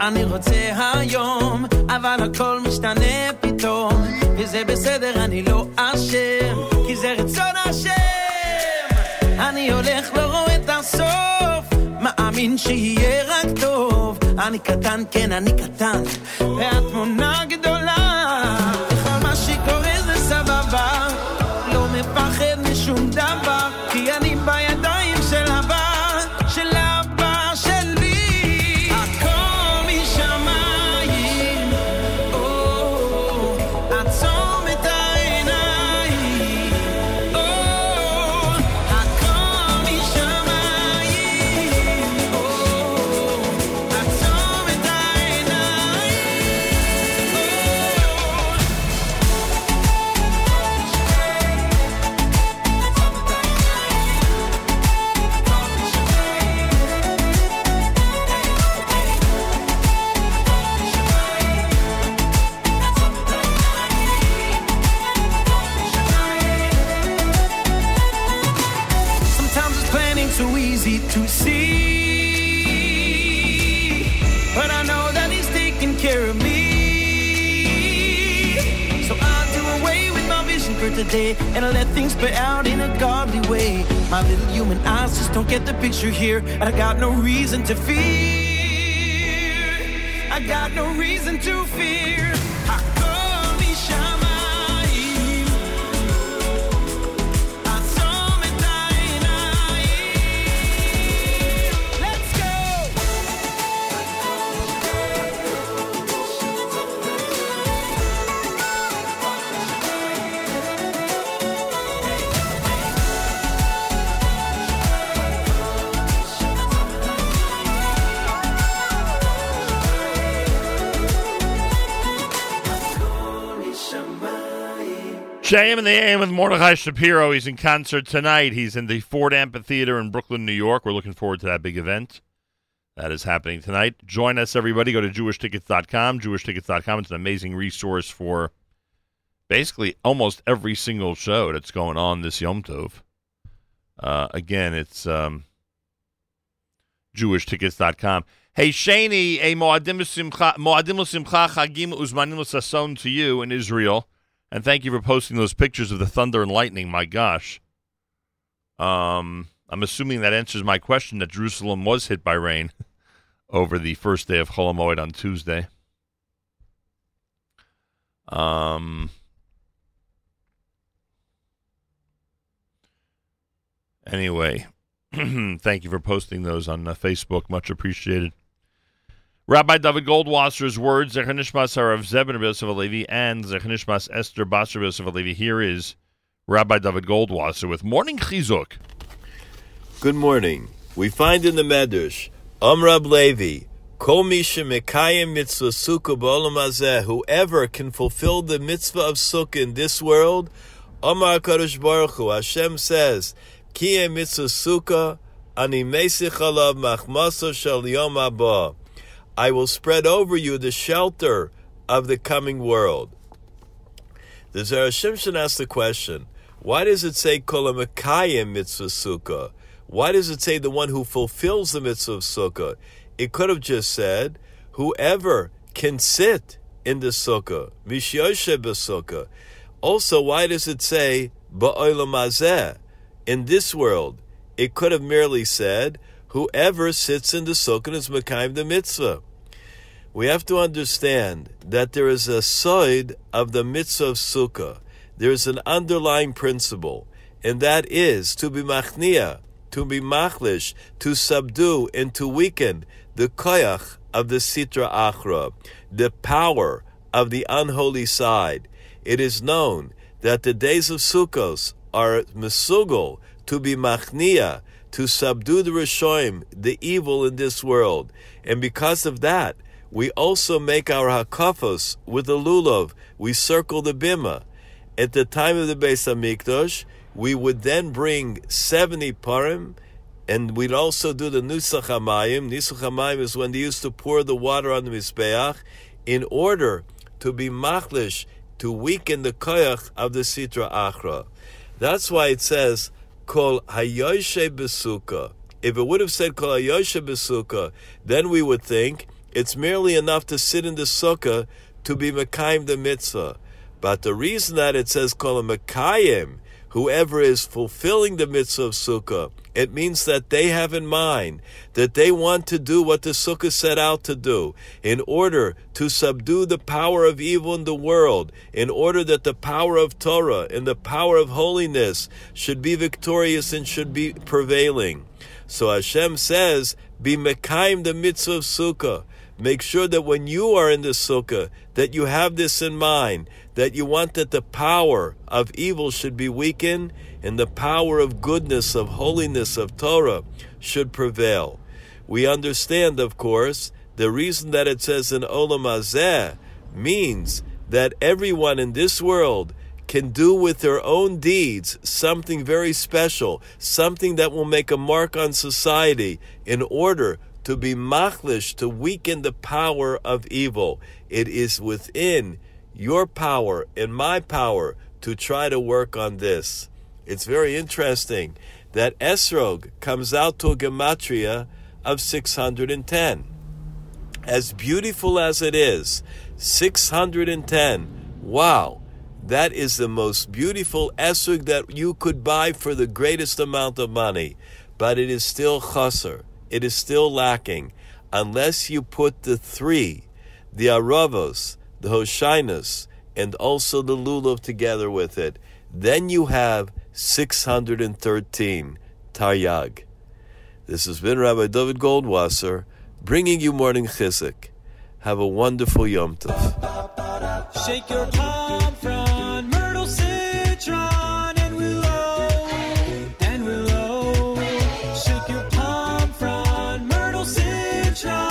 אני רוצה היום, אבל הכל משתנה פתאום, וזה בסדר, אני לא אשם, כי זה רצון השם. אני הולך, לא רואה את הסוף, מאמין שיהיה רק טוב. אני קטן, כן, אני קטן, והתמונה גדולה. כל מה שקורה זה סבבה, לא מפחד משום דבר, כי אני בידיים של הבא, של הבא שלי. so easy to see, but I know that he's taking care of me, so I'll do away with my vision for today, and I'll let things play out in a godly way. My little human eyes just don't get the picture here, and I got no reason to fear, I got no reason to fear. JM in the AM with Mordechai Shapiro. He's in concert tonight. He's in the Ford Amphitheater in Brooklyn, New York. We're looking forward to that big event. That is happening tonight. Join us, everybody. Go to jewishtickets.com. Jewishtickets.com. It's an amazing resource for basically almost every single show that's going on this Yom Tov. Again, it's jewishtickets.com. Hey, Shani, a Moadim L'Simcha Chagim Uzmanim L'Sason to you in Israel. And thank you for posting those pictures of the thunder and lightning. My gosh. I'm assuming that answers my question that Jerusalem was hit by rain over the first day of Chol HaMoed on Tuesday. Anyway, thank you for posting those on Facebook. Much appreciated. Rabbi David Goldwasser's words, Zecher Nishmas Harav Zeb ben Yosef Alevi and Zecher Nishmas Esther Basra ben Yosef Alevi. Here is Rabbi David Goldwasser with Morning Chizuk. Good morning. We find in the Medrash, Amrab Levi, Kol mi shemekayem mitzvah sukkah b'olam hazeh, whoever can fulfill the mitzvah of sukkah in this world, Amar HaKadosh Baruch Hu, Hashem says, Kiyem mitzvah sukkah, ani mesich alav machmaso shel yom haba. I will spread over you the shelter of the coming world. The Zereshimshin asks the question, why does it say Kol HaMekayem mitzvah sukkah? Why does it say the one who fulfills the mitzvah of sukkah? It could have just said, whoever can sit in the sukkah, Mishyoshe b'sukkah. Also, why does it say Ba'olam hazeh, in this world? It could have merely said, whoever sits in the sukkah is Mekayim the mitzvah. We have to understand that there is a soid of the mitzvah of sukkah. There is an underlying principle, and that is to be machnia, to be machlish, to subdue and to weaken the koyach of the sitra achra, the power of the unholy side. It is known that the days of sukkos are mesugol, to be machnia, to subdue the Rishoim, the evil in this world. And because of that, we also make our hakafos with the lulav. We circle the bima. At the time of the Beis HaMikdash, we would then bring 70 parim, and we'd also do the Nusach HaMayim. Nusach HaMayim is when they used to pour the water on the Mizbeach in order to be machlish, to weaken the koyach of the Sitra Achra. That's why it says, Kol Hayoshe B'sukkah. If it would have said Kol Hayoshe B'sukkah, then we would think it's merely enough to sit in the sukkah to be Mekayim the mitzvah. But the reason that it says Kol Mekayim, whoever is fulfilling the mitzvah of sukkah, it means that they have in mind that they want to do what the sukkah set out to do in order to subdue the power of evil in the world, in order that the power of Torah and the power of holiness should be victorious and should be prevailing. So Hashem says, be mekayim the mitzvah of sukkah. Make sure that when you are in the sukkah, that you have this in mind, that you want that the power of evil should be weakened and the power of goodness, of holiness, of Torah should prevail. We understand, of course, the reason that it says in Olam Hazeh means that everyone in this world can do with their own deeds something very special, something that will make a mark on society in order to be machlish, to weaken the power of evil. It is within your power and my power to try to work on this. It's very interesting that Esrog comes out to a gematria of 610. As beautiful as it is, 610, wow, that is the most beautiful Esrog that you could buy for the greatest amount of money. But it is still chaser, it is still lacking, unless you put the three, the Aravos, the Hoshinus, and also the Lulav together with it. Then you have 613 Taryag. This has been Rabbi David Goldwasser bringing you Morning Chizuk. Have a wonderful Yom Tov. Shake your palm front, myrtle, citron, and willow, and willow. Shake your palm front, myrtle, citron.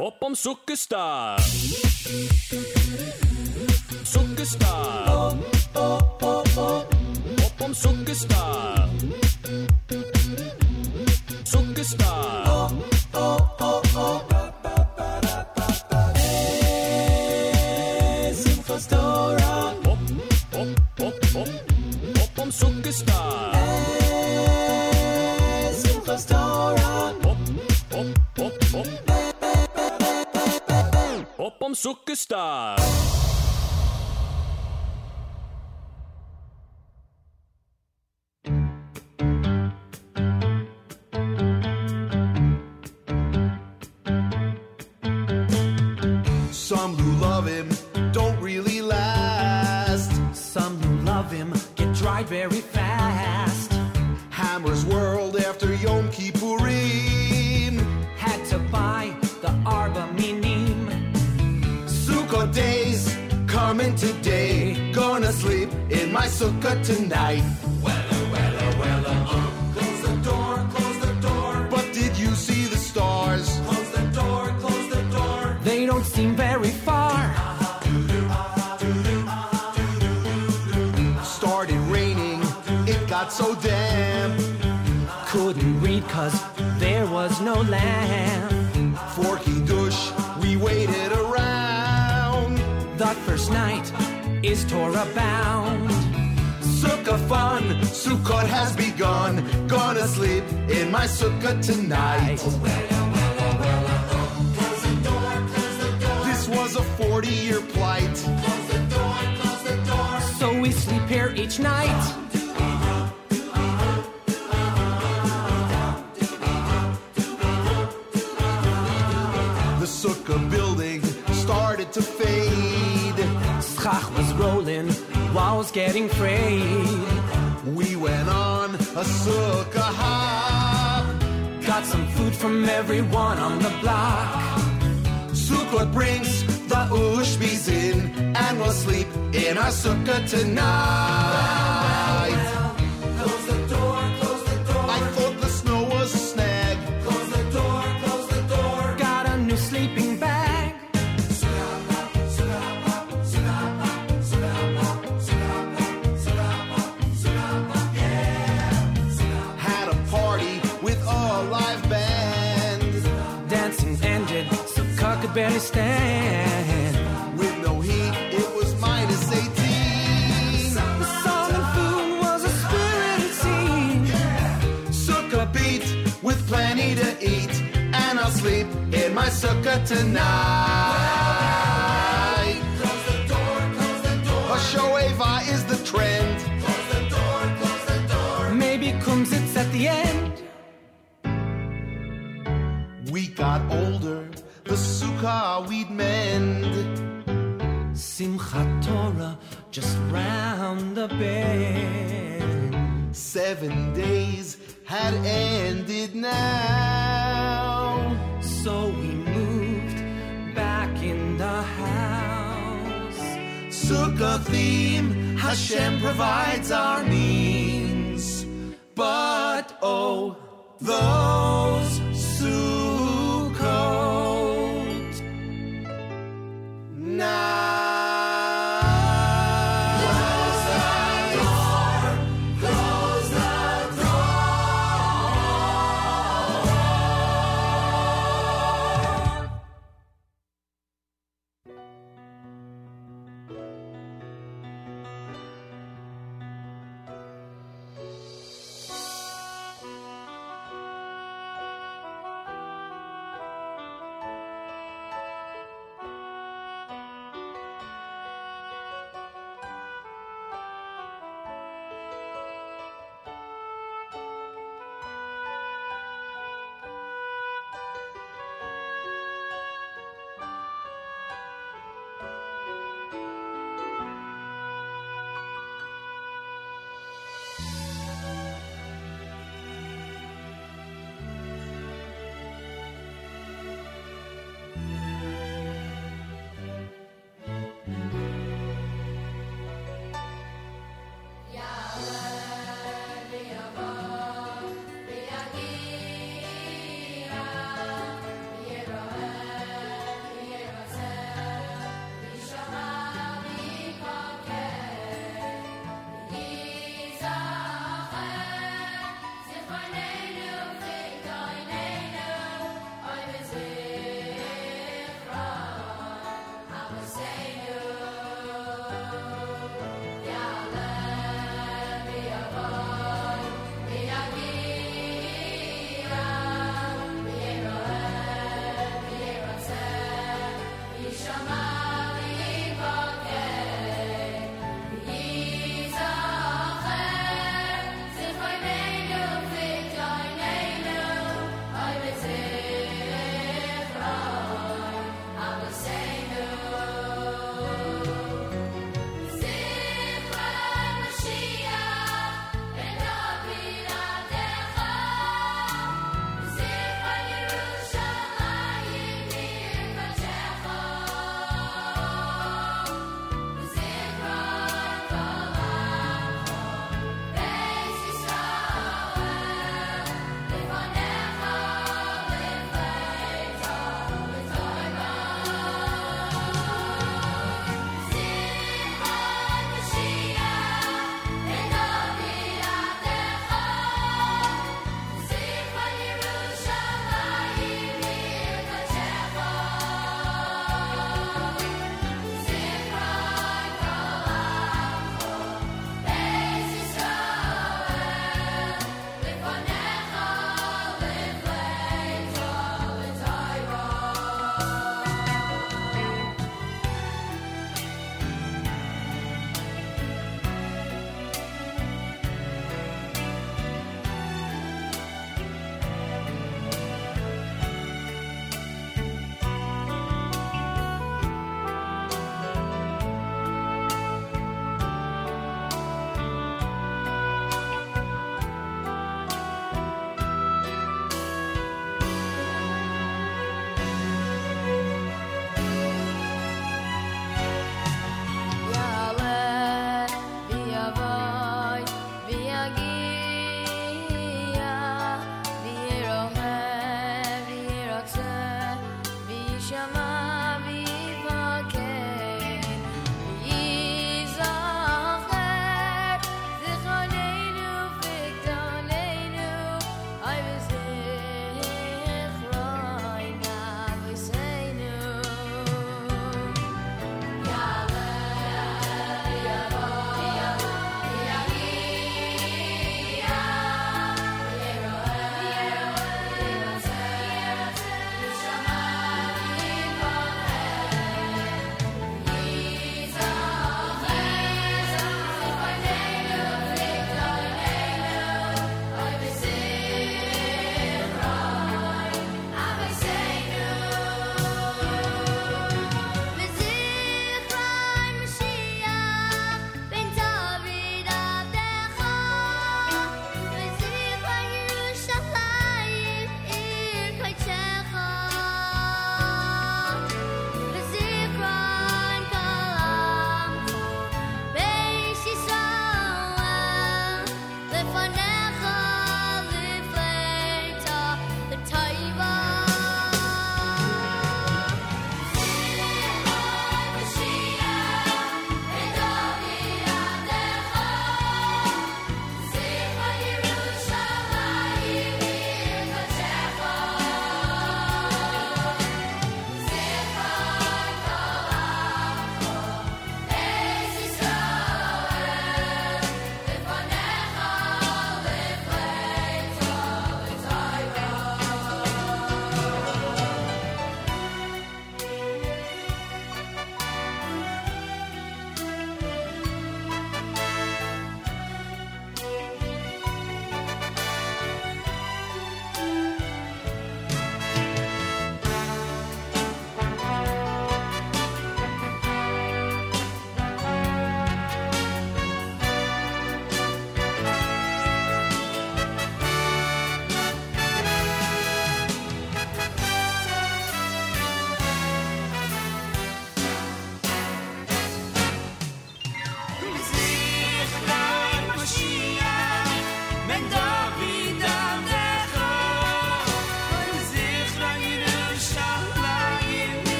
Hoppom Zuckerstar, Zuckerstar, Hoppom Zuckerstar, Zuckerstar. Hey, Simcha's Torah. Hop, hop, hop, hop, Hoppom Zuckerstar. Hey, Simcha's Torah. Hop, hop, hop, hop. Hoppom Zuckerstar. Some who love him don't really last. Some who love him get dried very fast. Hammer's World after Yom Kippurim had to buy the Arba Minim. Sukkot days coming today. Gonna sleep in my sukkah tonight. Wella, wella, wella, close the door, close the door. But did you see the stars? Close the door, close the door. They don't seem very far. Started raining, it got so damp. Couldn't read 'cause there was no lamp. For Kiddush, we waited around. The first night is Torah bound. Sukkah fun, Sukkot has begun. Gonna sleep in my Sukkah tonight. Oh, wella, wella, wella, oh. Close the door, close the door. This was a 40-year plight. Close the door, close the door. So we sleep here each night. The Sukkah building started to fade. Schach was rolling, walls getting frayed. We went on a sukkah hop. Got some food from everyone on the block. Sukkot brings the ushbis in, and we'll sleep in our sukkah tonight. Well, well, close the door, close the door. I thought the snow was a snag. Close the door, close the door. Got a new sleeping bag. Barely stand. With no heat, it was -18. The song and food was a spirited scene. Sukkah beat with plenty to eat, and I'll sleep in my sukkah tonight. Close the door, close the door. A shoeva is the trend. Close the door, close the door. Maybe kumsitz at the end. We got older. The sukkah we'd mend. Simchat Torah just round the bend. 7 days had ended now, so we moved back in the house. Sukkah theme, Hashem provides our means. But oh, those sukkahs. Close the door.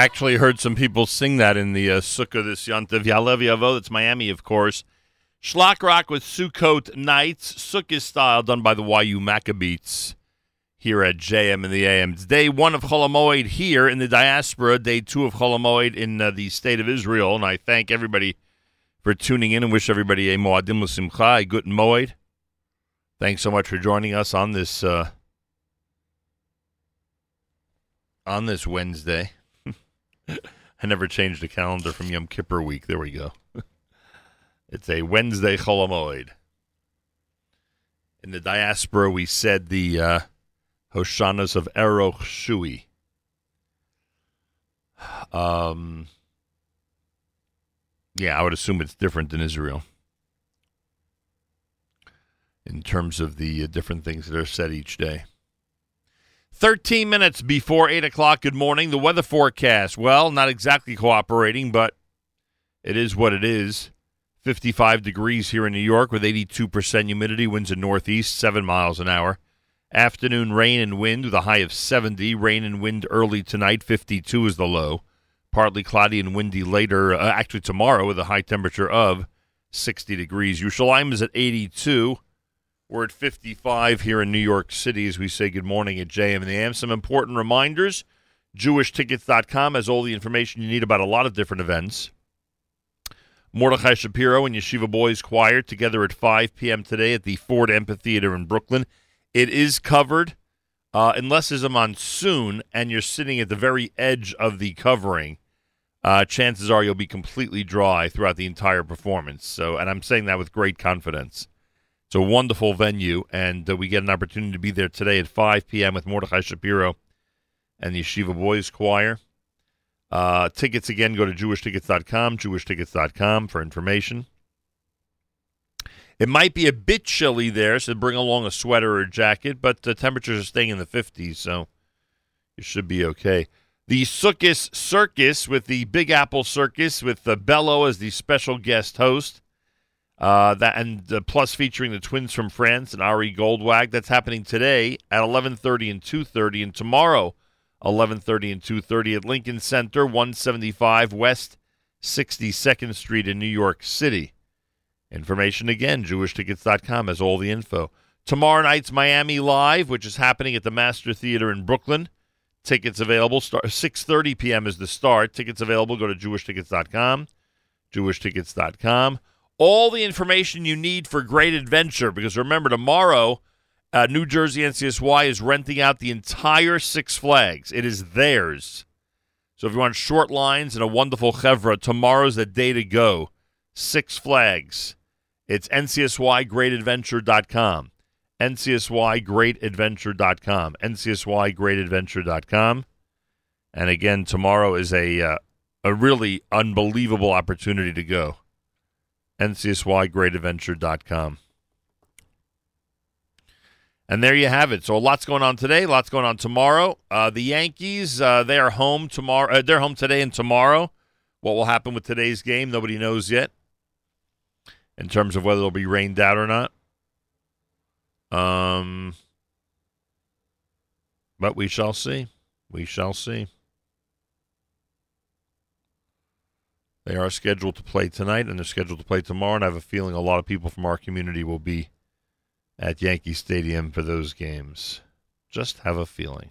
Actually heard some people sing that in the sukkah this yontiv. Yalev Yavo, that's Miami, of course. Schlock Rock with Sukkot Nights, Sukkah style, done by the YU Maccabees here at JM in the AM. It's day one of Chol HaMoed here in the diaspora, day two of Chol HaMoed in the state of Israel, and I thank everybody for tuning in and wish everybody a Moadim L'Simcha, a Guten Moed. Thanks so much for joining us on this Wednesday. I never changed the calendar from Yom Kippur week. There we go. It's a Wednesday Chol HaMoed. In the diaspora, we said the Hoshanas of Eroch Shui. I would assume it's different in Israel in terms of the different things that are said each day. 13 minutes before 8 o'clock, good morning. The weather forecast, well, not exactly cooperating, but it is what it is. 55 degrees here in New York with 82% humidity, winds in northeast, 7 miles an hour. Afternoon rain and wind with a high of 70, rain and wind early tonight, 52 is the low. Partly cloudy and windy later, actually tomorrow with a high temperature of 60 degrees. Yerushalayim is at 82. We're at 55 here in New York City as we say good morning at JM and the AM. Some important reminders. jewishtickets.com has all the information you need about a lot of different events. Mordechai Shapiro and Yeshiva Boys Choir together at 5 p.m. today at the Ford Amphitheater in Brooklyn. It is covered, unless there's a monsoon and you're sitting at the very edge of the covering. Chances are you'll be completely dry throughout the entire performance. So, and I'm saying that with great confidence. It's a wonderful venue, and we get an opportunity to be there today at 5 p.m. with Mordechai Shapiro and the Yeshiva Boys Choir. Tickets, again, go to jewishtickets.com, jewishtickets.com for information. It might be a bit chilly there, so bring along a sweater or a jacket, but the temperatures are staying in the 50s, so you should be okay. The Sukkot Circus with the Big Apple Circus with Bello as the special guest host. Plus featuring the Twins from France and Ari Goldwag. That's happening today at 11:30 and 2:30, and tomorrow 11:30 and 2:30 at Lincoln Center, 175 West 62nd Street in New York City. Information again, jewishtickets.com has all the info. Tomorrow night's Miami Live, which is happening at the Master Theater in Brooklyn. Tickets available. 6:30 p.m. is the start. Tickets available. Go to jewishtickets.com. jewishtickets.com. All the information you need for Great Adventure, because remember, tomorrow, New Jersey NCSY is renting out the entire Six Flags. It is theirs. So if you want short lines and a wonderful chevra, tomorrow's the day to go. Six Flags. It's ncsygreatadventure.com. ncsygreatadventure.com. ncsygreatadventure.com. And again, tomorrow is a really unbelievable opportunity to go. ncsygreatadventure.com. And there you have it. So lots going on today, lots going on tomorrow. The Yankees, they are home tomorrow. They're home today and tomorrow. What will happen with today's game, nobody knows yet in terms of whether it'll be rained out or not. But we shall see. We shall see. They are scheduled to play tonight, and they're scheduled to play tomorrow, and I have a feeling a lot of people from our community will be at Yankee Stadium for those games. Just have a feeling.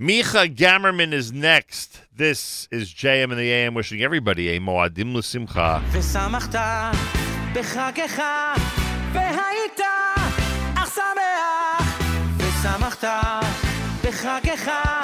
Micha Gamerman is next. This is JM and the AM wishing everybody a Moadim L'Simcha. V'samachta b'chagecha v'hayita ach sameach v'samachta b'chagecha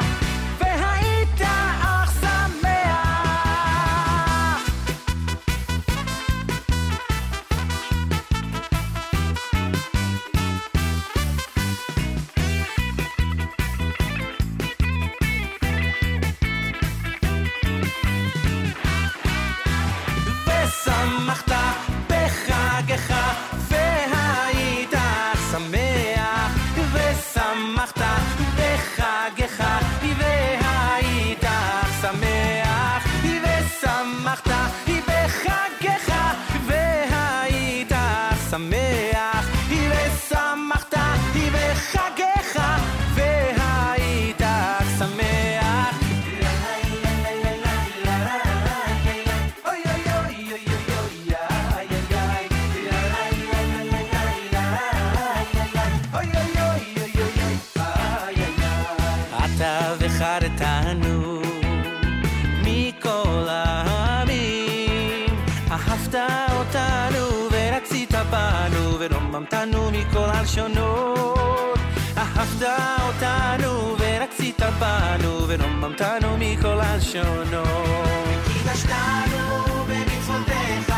אתה וחרתנו מכל העמים, אהבת אותנו ורצית בנו ורוממתנו מכל הלשונות, אהבת אותנו ורצית בנו ורוממתנו מכל הלשונות, וקידשתנו במצוותיך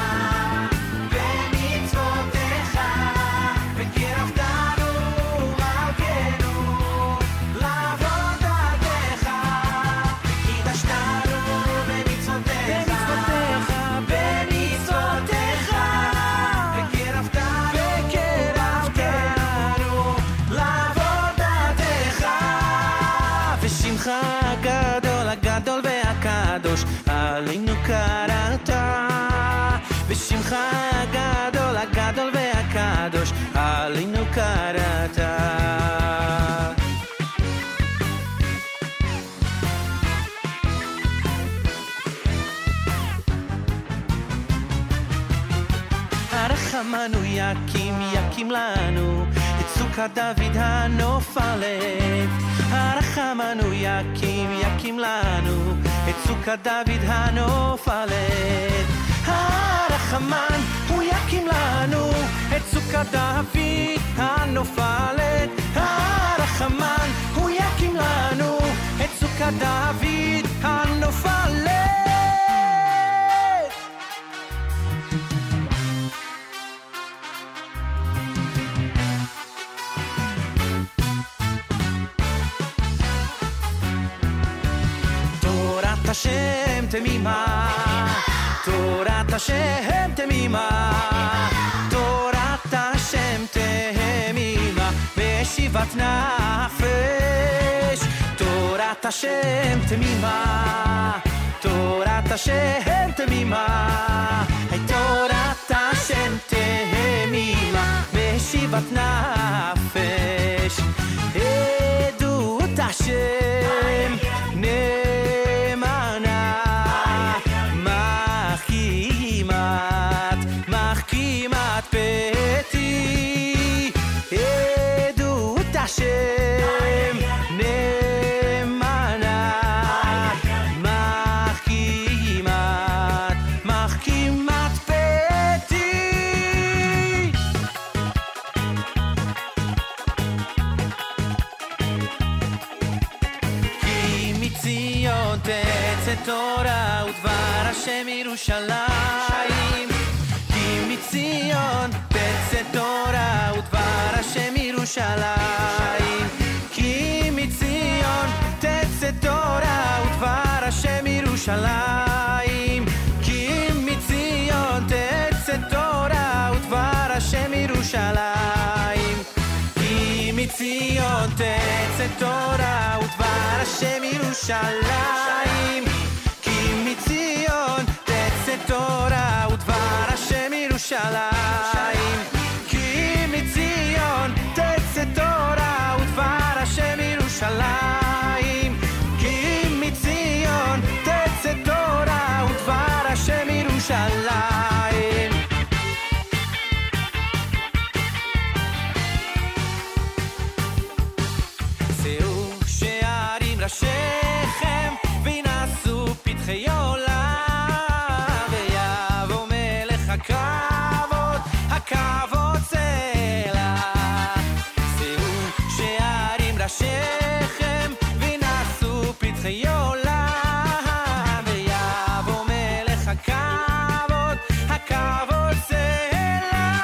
עלינו קראת, בשמך הגדול, הגדול והקדוש, עלינו קראת. הרחמנו יקים, יקים לנו, את סוכת דוד הנופלת. הרחמנו יקים, יקים לנו, את סוכת דוד הנופלת. הרחמן הוא יקים לנו את סוכת דוד הנופלת. הרחמן הוא יקים לנו את סוכת דוד הנופלת. תורת השם תמימה, תורת השם תמימה, תורת השם תמימה, בישיבת נפש. תורת השם תמימה, תורת השם תמימה, תורת השם תמימה, בישיבת נפש. עדות השם נאמנה, מחכימת פתי, עדות השם נאמנה, מחכימת פתי. כי מציון תצא תורה ודבר השם ירושלים, ציון תצא תורה ודבר השם ירושלים, כי מציון תצא תורה ודבר השם ירושלים, כי מציון תצא תורה ודבר השם ירושלים, כי מציון תצא תורה ודבר השם ירושלים, כי מציון תצא תורה ודבר השם ירושלים, כי מציון תצא תורה ודבר השם ירושלים, כי מציון תצא תורה ודבר השם ירושלים. שאו שערים ראשיכם ונשאו פתחי עולם, ויבוא מלך הקרב הכבוד סלע. שאו שערים ראשיכם ונשאו פתחי עולם, ויבוא מלך הכבוד, הכבוד סלע.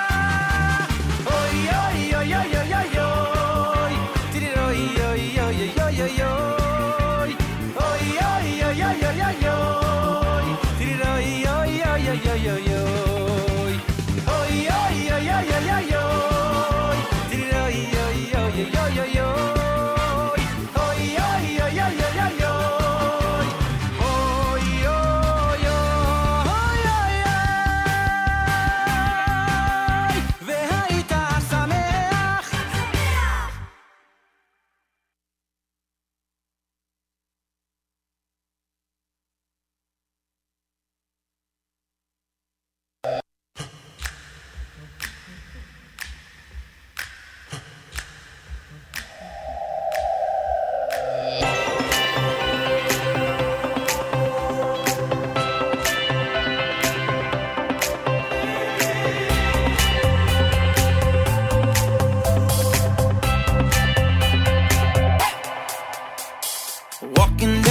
אוי אוי אוי אוי אוי אוי אוי, תראי אוי אוי אוי אוי אוי אוי, אוי אוי אוי אוי אוי אוי, תראי אוי אוי אוי אוי אוי אוי.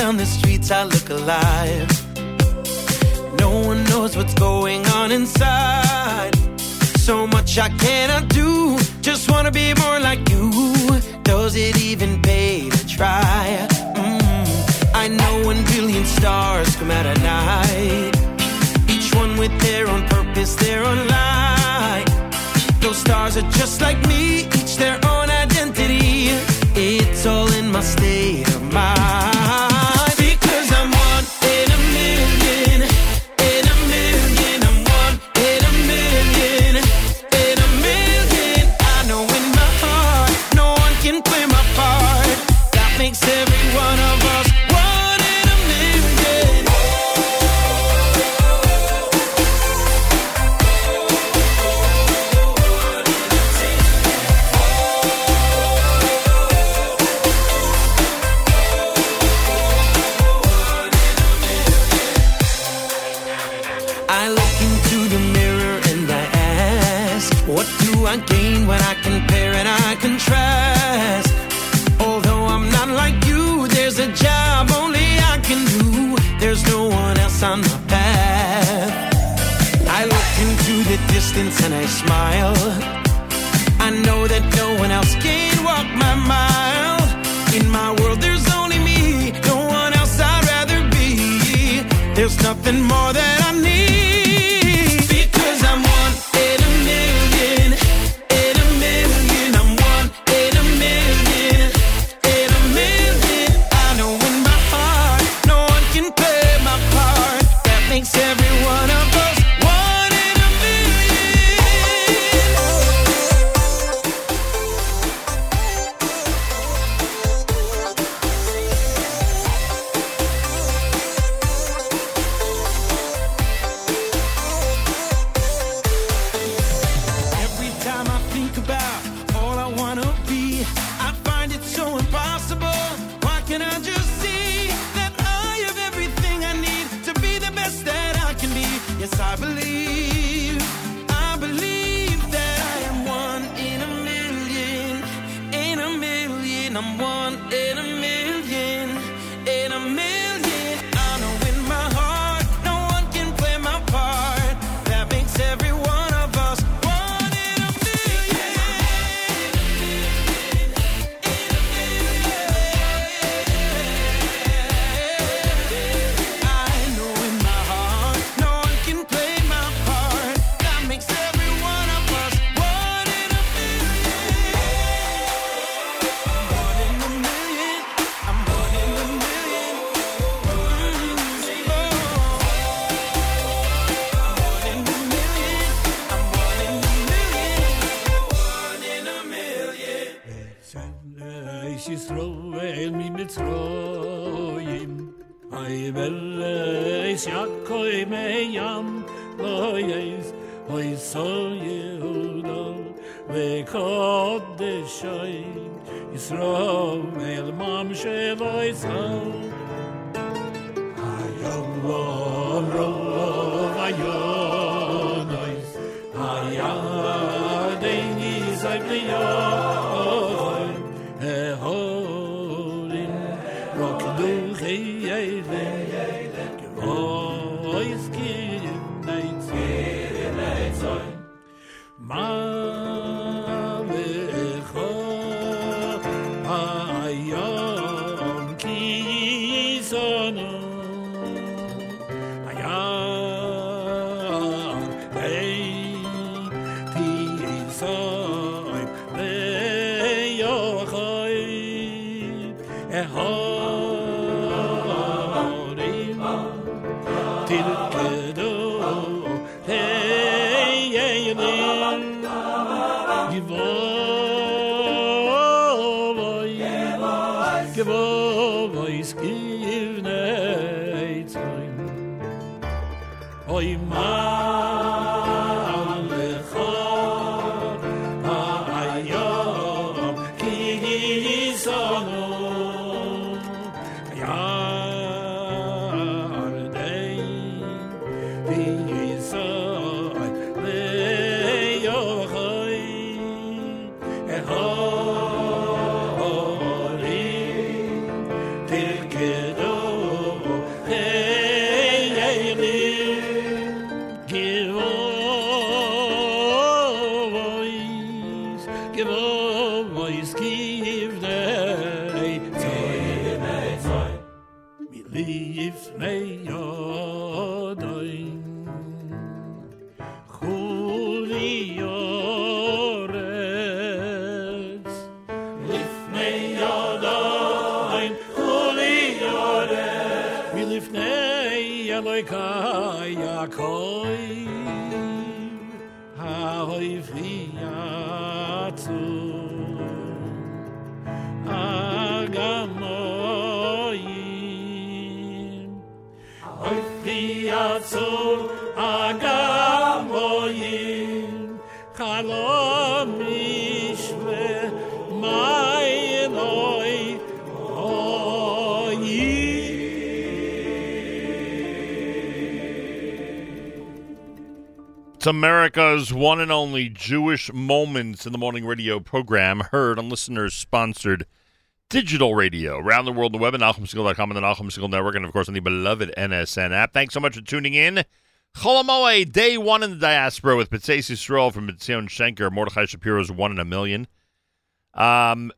down the streets I look alive. No one knows what's going on inside. So much I cannot do, just wanna be more like you. Does it even pay to try? I know 1 billion stars come out at night, each one with their own purpose, their own light. Those stars are just like me, each their own identity. It's all in my state of mind. And I smile, I know that no one else can walk my mile. In my world there's only me, no one else I'd rather be. There's nothing more that I need, because I'm one in a million, in a million. I'm one in a million, in a million. I know in my heart, no one can play my part. That makes every one of us. Till que do b'yifnei yodoin chuli yoretz lifnei yodoin chuli yoretz milifnei Eloka Yaakov ha'oivri yatzu Agamoyim, Oifi Yatzur, Agamoyim, Chalom Mishve, my Eloi, Oyim. It's America's one and only Jewish Moments in the Morning radio program, heard on listeners-sponsored digital radio around the world, the web at NachumSegal.com and the Nachum Segal Network, and of course on the beloved NSN app. Thanks so much for tuning in. Chol HaMoed, day one in the diaspora with B'tzeis Yisrael from Ben Zion Shenker. Mordechai Shapiro's One in a Million. Ben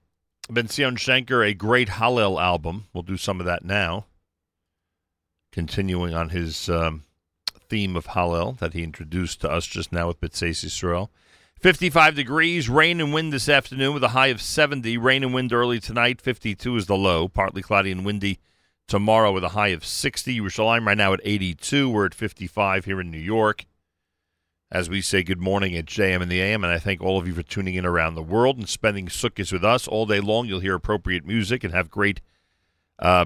Zion Shenker, a great Hallel album. We'll do some of that now. Continuing on his theme of Hallel that he introduced to us just now with B'tzeis Yisrael. 55 degrees, rain and wind this afternoon with a high of 70. Rain and wind early tonight, 52 is the low. Partly cloudy and windy tomorrow with a high of 60. Yerushalayim right now at 82. We're at 55 here in New York. As we say good morning at JM and the AM, and I thank all of you for tuning in around the world and spending Sukkot with us all day long. You'll hear appropriate music and have great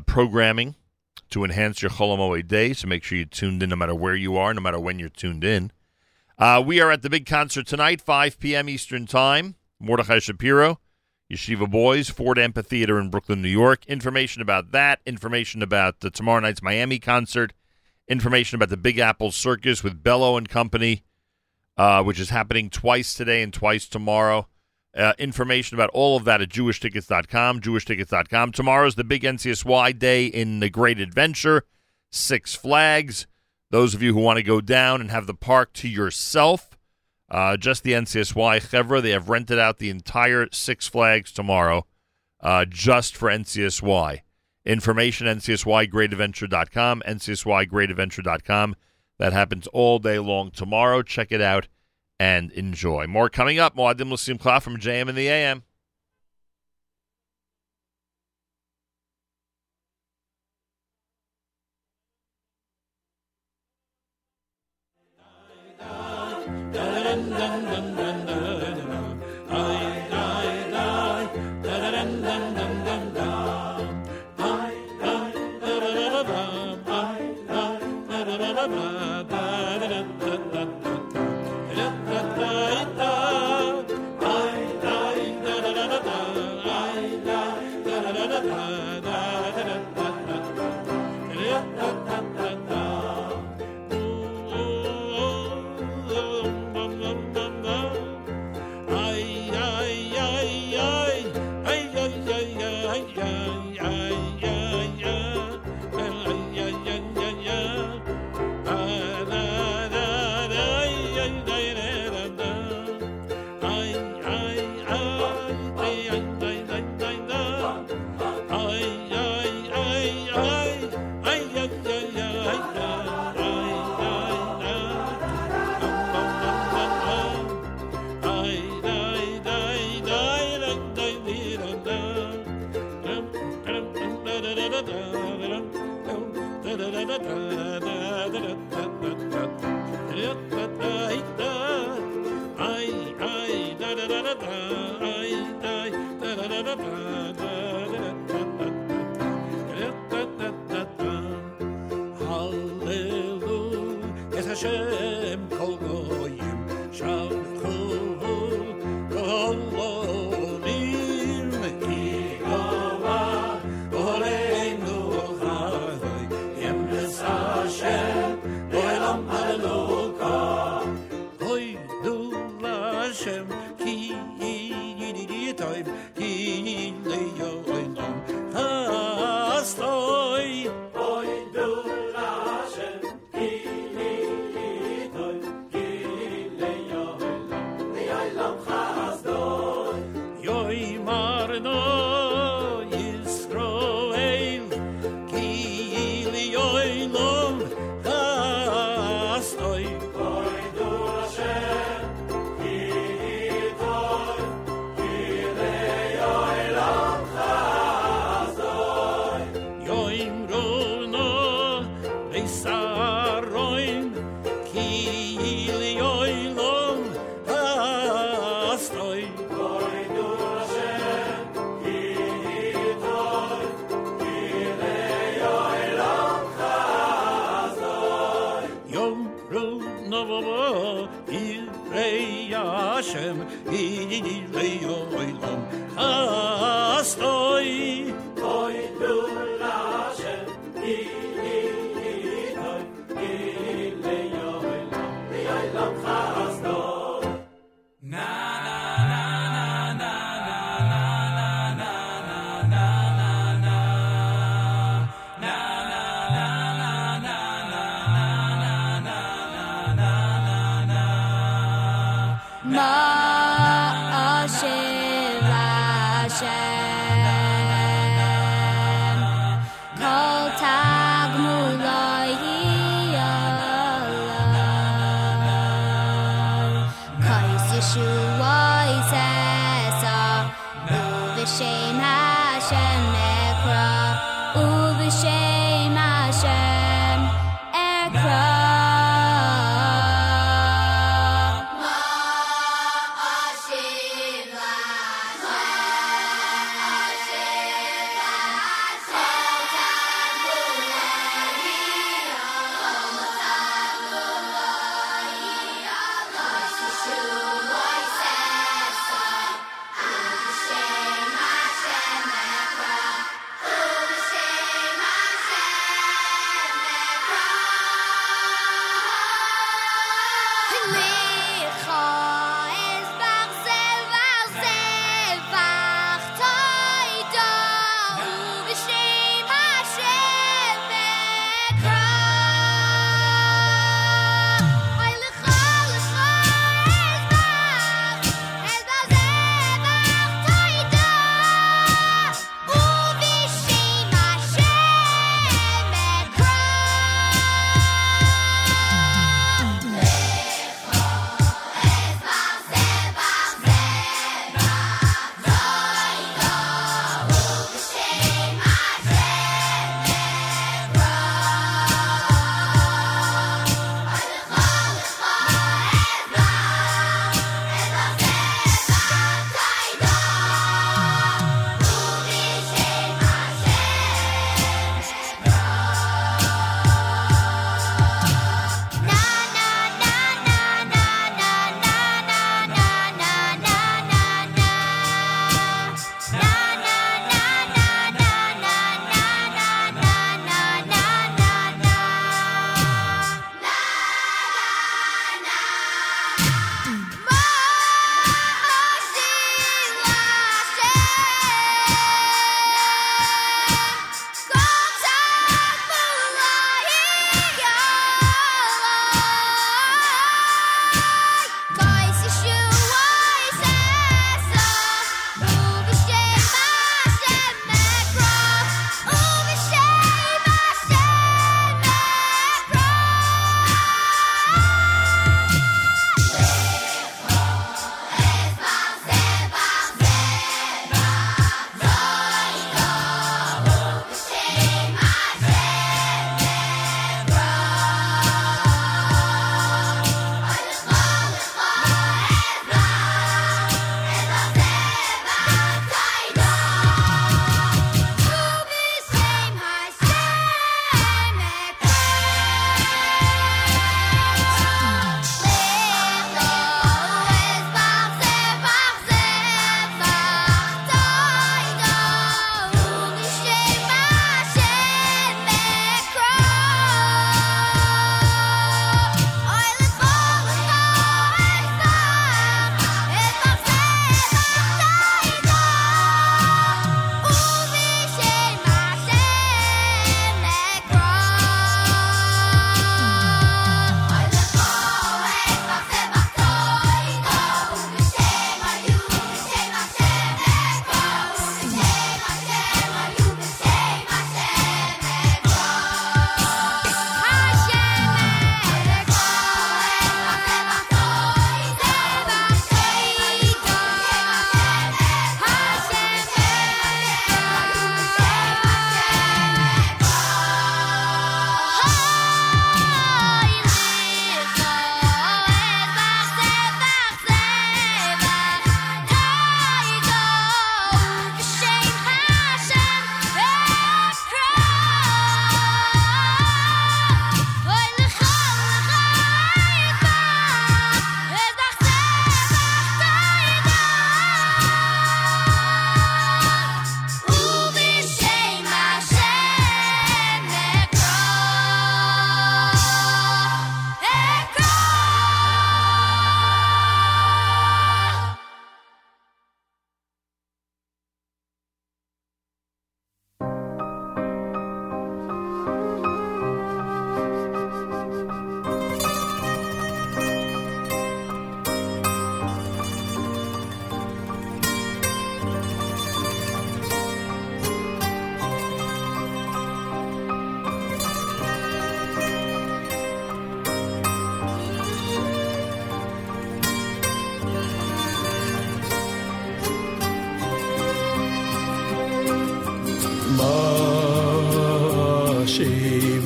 programming to enhance your Chol HaMoed day, so make sure you're tuned in no matter where you are, no matter when you're tuned in. We are at the big concert tonight, 5 p.m. Eastern Time. Mordechai Shapiro, Yeshiva Boys, Ford Amphitheater in Brooklyn, New York. Information about that, information about tomorrow night's Miami concert, information about the Big Apple Circus with Bello and Company, which is happening twice today and twice tomorrow. Information about all of that at jewishtickets.com, jewishtickets.com. Tomorrow's the big NCSY day in the Great Adventure, Six Flags. Those of you who want to go down and have the park to yourself, just the NCSY Chevra, they have rented out the entire Six Flags tomorrow just for NCSY. Information, ncsygreatadventure.com, ncsygreatadventure.com. That happens all day long tomorrow. Check it out and enjoy. More coming up. Moadim L'Simcha from JM and the AM.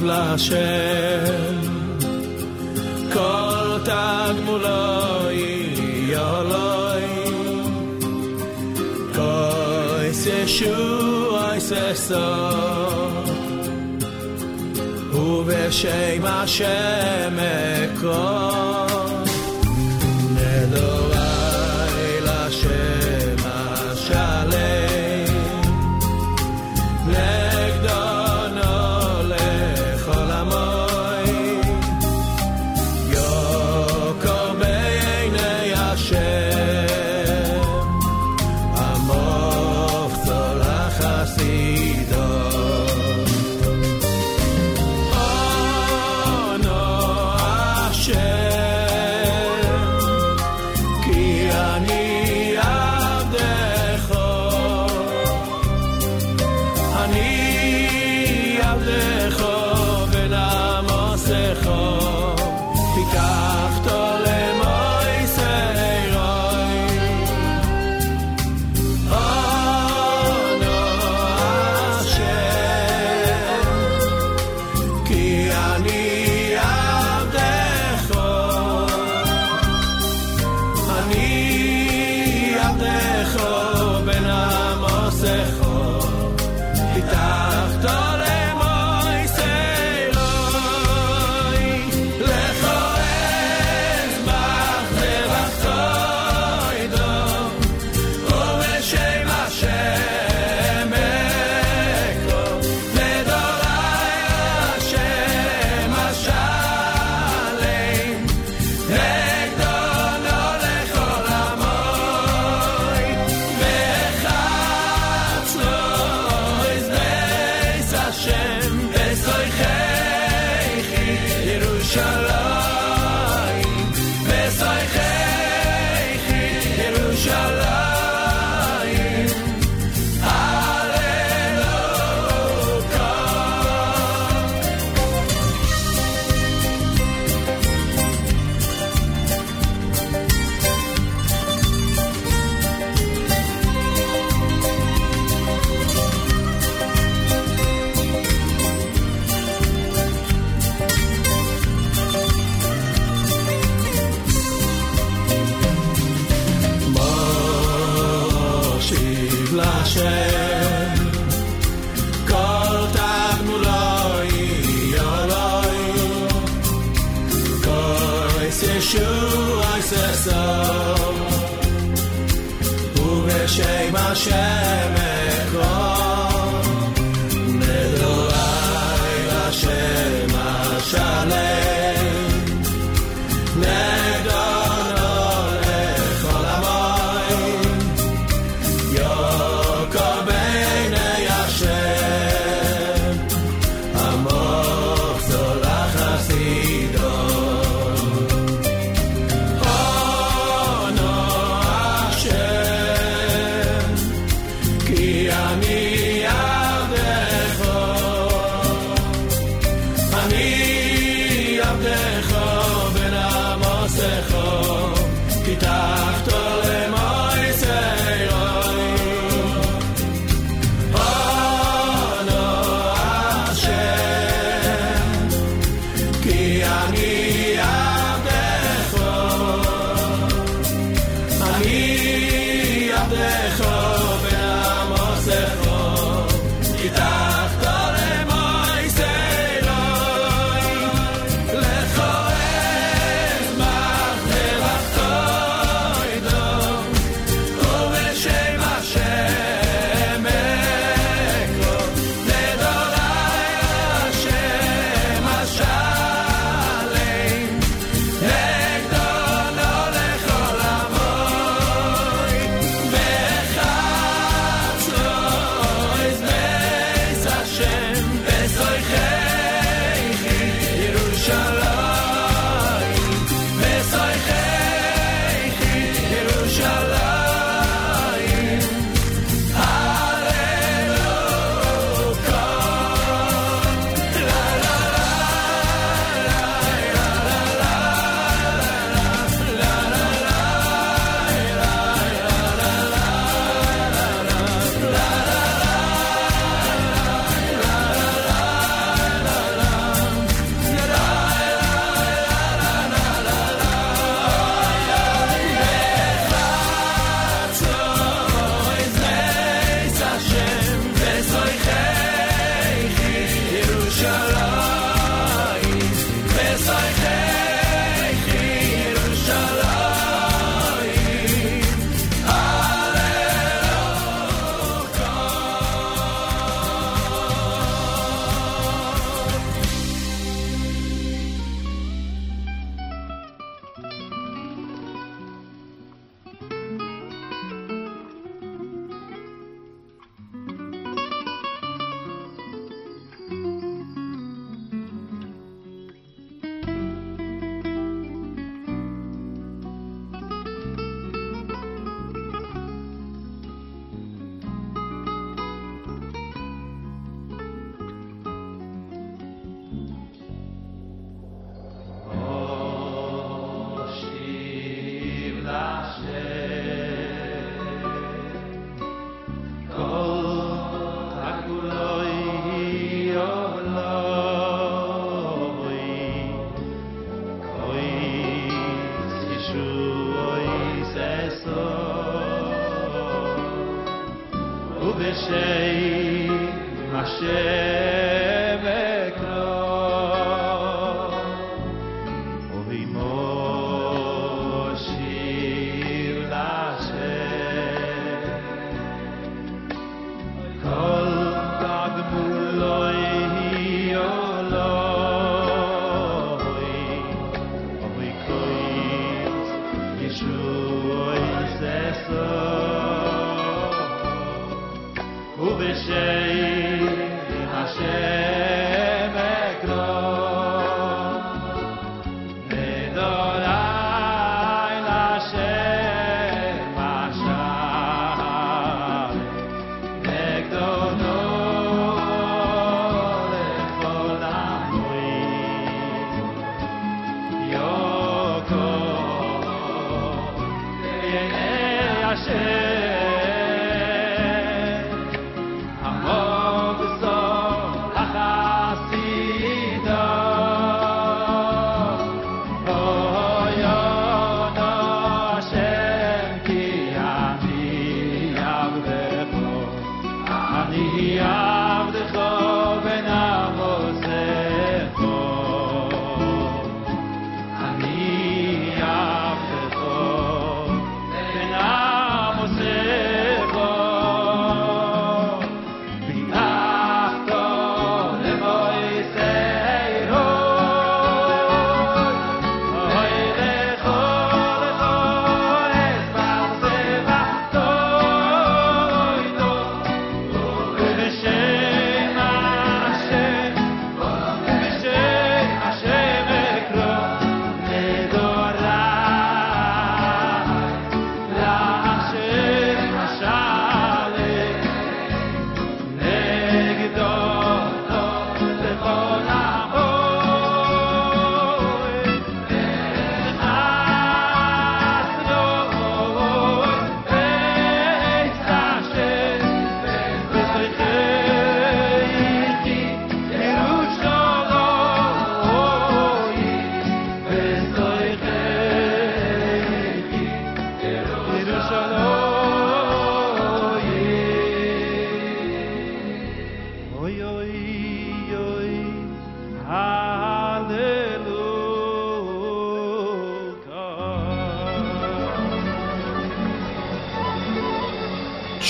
Lashem Kol Tad Muloi Yoloi Kois Yeshua Yisesa Ubeshem Hashem Ekor Nedorai Lashem Hashalem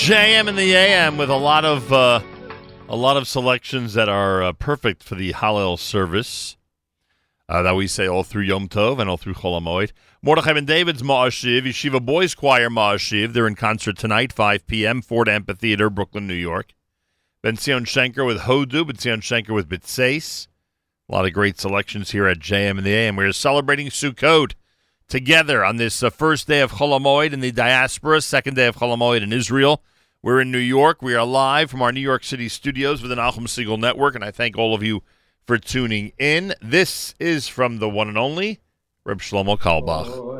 JM in the AM with a lot of selections that are perfect for the Hallel service that we say all through Yom Tov and all through Chol HaMoed. Mordechai Ben David's Ma'ashiv, Yeshiva Boys Choir Ma'ashiv. They're in concert tonight, 5 p.m., Ford Amphitheater, Brooklyn, New York. Ben Zion Shenker with Hodu, Ben Zion Shenker with Bitseis. A lot of great selections here at JM in the AM. We're celebrating Sukkot together on this first day of Chol HaMoed in the diaspora, second day of Chol HaMoed in Israel. We're in New York. We are live from our New York City studios with the Nachum Segal Network, and I thank all of you for tuning in. This is from the one and only Reb Shlomo Carlebach.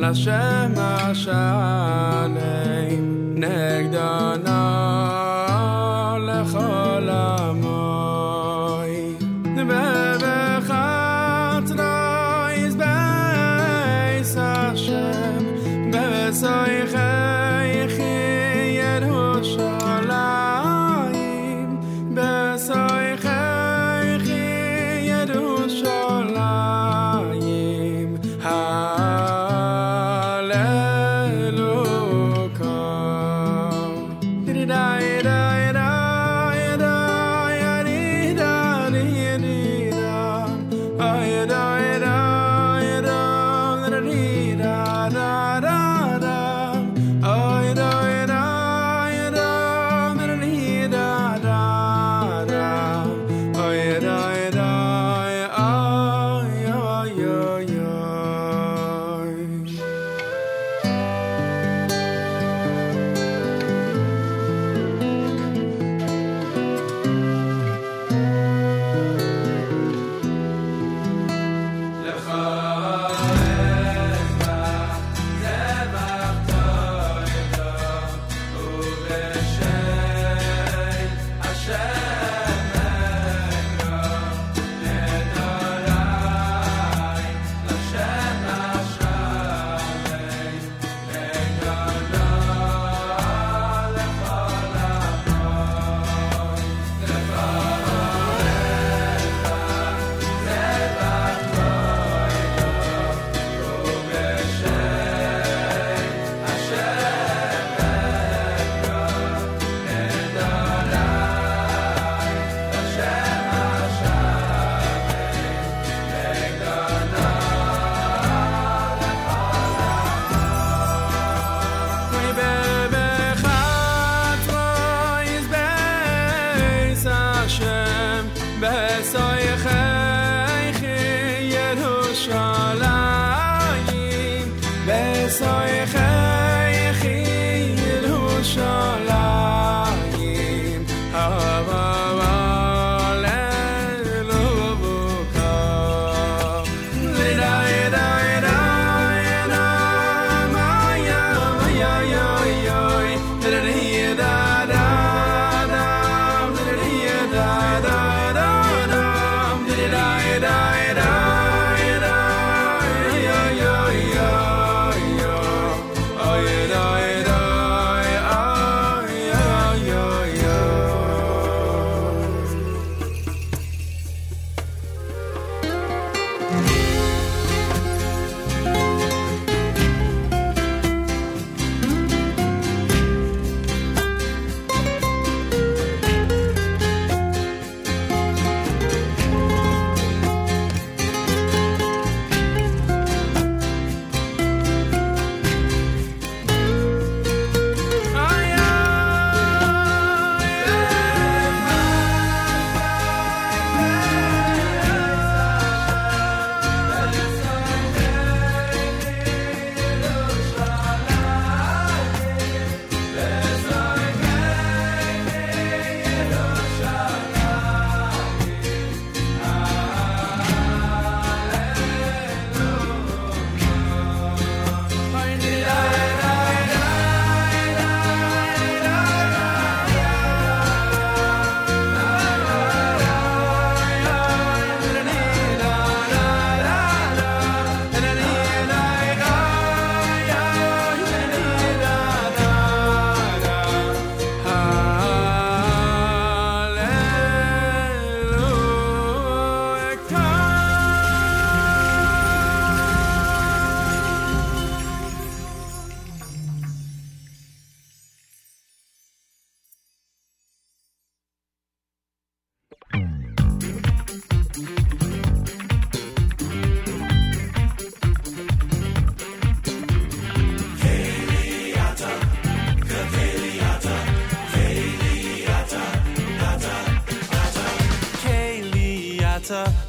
La Hashem Hashanim Negdana Lechol Amoy Bevechat Rois Beis Hashem Besoichei Yerushalayim Besoichei Yerushalayim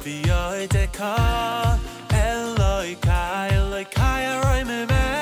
Eloi Kai, Eloi Kai, Roi Memek.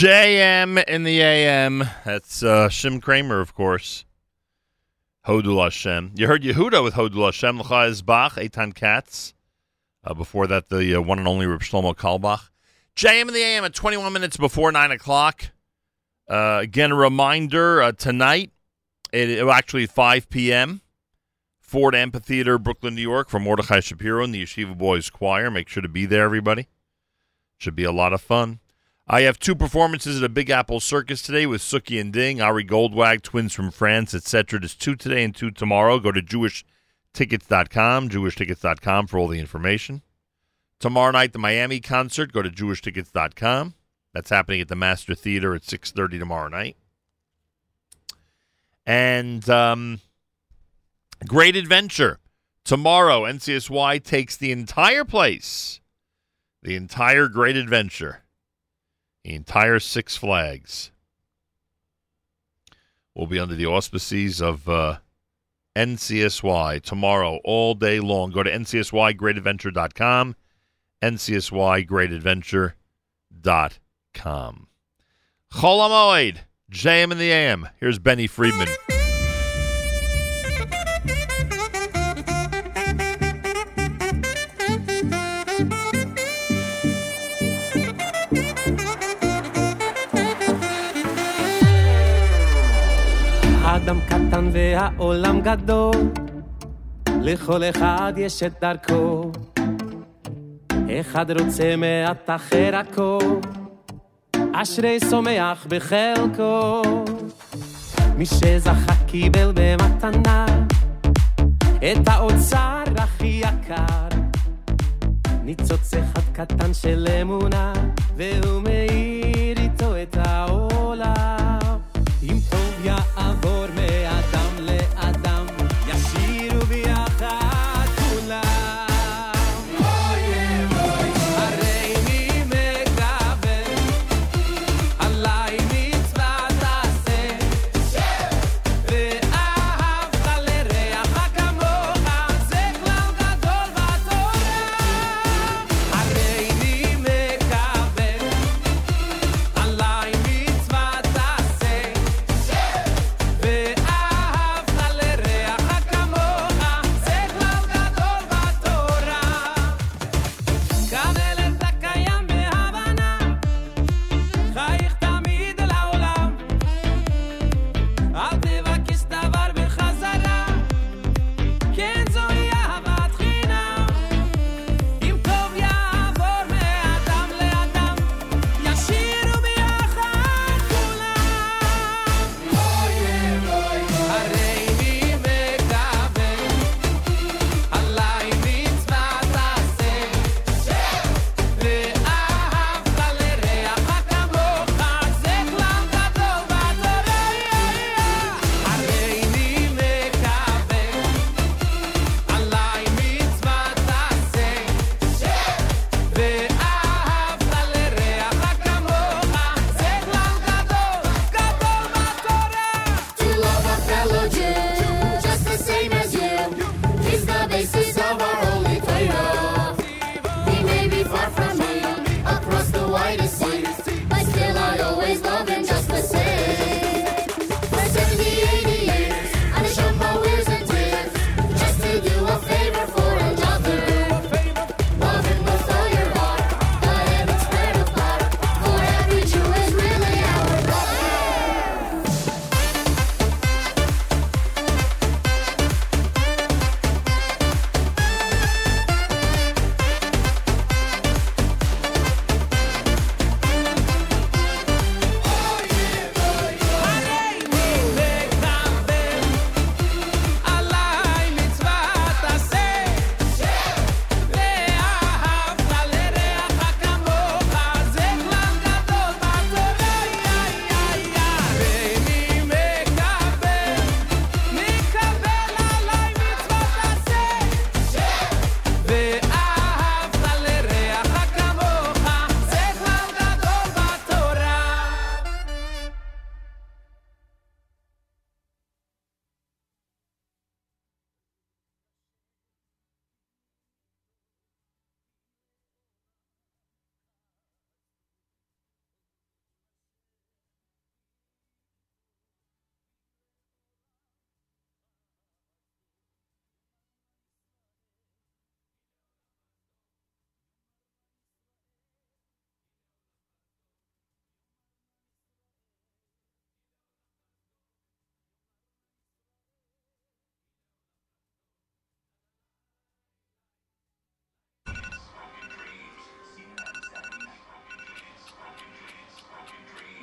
JM in the AM. That's Shim Kramer, of course. Hodul Hashem. You heard Yehuda with Hodul Hashem, L'cha Izbach, Eitan Katz. Before that, the one and only Reb Shlomo Carlebach. JM in the AM at 21 minutes before 9 o'clock. Again, a reminder, tonight, actually 5 p.m., Ford Amphitheater, Brooklyn, New York, for Mordechai Shapiro and the Yeshiva Boys Choir. Make sure to be there, everybody. Should be a lot of fun. I have two performances at a Big Apple Circus today with Suki and Ding, Ari Goldwag, Twins from France, etc. There's two today and two tomorrow. Go to jewishtickets.com, jewishtickets.com for all the information. Tomorrow night, the Miami concert. Go to jewishtickets.com. That's happening at the Master Theater at 6:30 tomorrow night. And Great Adventure. Tomorrow, NCSY takes the entire place. The entire Great Adventure. The entire Six Flags. We'll be under the auspices of NCSY tomorrow all day long. Go to ncsygreatadventure.com, ncsygreatadventure.com. Chol Hamoed, JM in the AM. Here's Benny Friedman. אדם קטן והעולם גדול לכל אחד יש את דרכו אחד רוצה מעט אחר הכל אשרי סומך בחלקו מי שזכה קיבל במתנה את האוצר הכי יקר ניצוץ אחד קטן של אמונה והוא מאיר איתו את העולם אם טוב יעבור מאדם לאדם ישירו ביחד כולם הרי מי מקבל עלי מצוות עשה ואהבת לרעך כמוך זה כלל גדול בתורה הרי מי מקבל עלי מצוות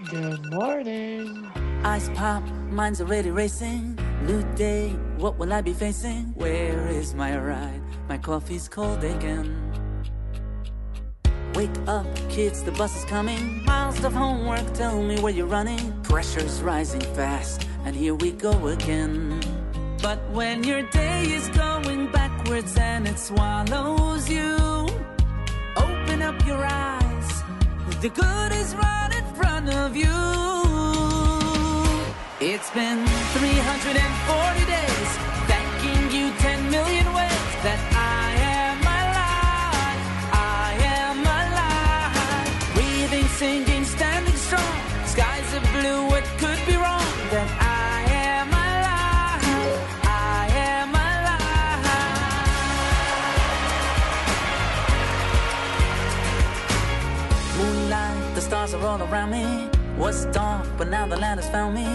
Good morning. Eyes pop, mind's already racing. New day, what will I be facing? Where is my ride? My coffee's cold again. Wake up, kids, the bus is coming. Miles of homework, tell me where you're running. Pressure's rising fast, and here we go again. But when your day is going backwards and it swallows you, open up your eyes. The good is right in front of you. It's been 340 days, thanking you 10 million ways that I am alive. I am alive. Breathing, singing, standing strong. Skies are blue, what could be wrong? That I am alive. I am alive. Moonlight, the stars are all around me. Was dark, but now the light has found me.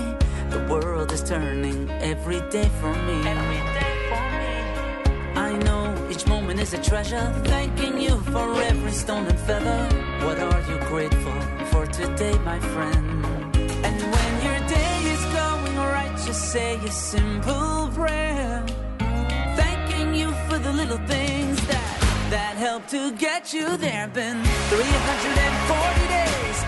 The world is turning every day for me. Every day for me. I know each moment is a treasure. Thanking you for every stone and feather. What are you grateful for today, my friend? And when your day is going right, just say a simple prayer. Thanking you for the little things that help to get you there. Been 340 days.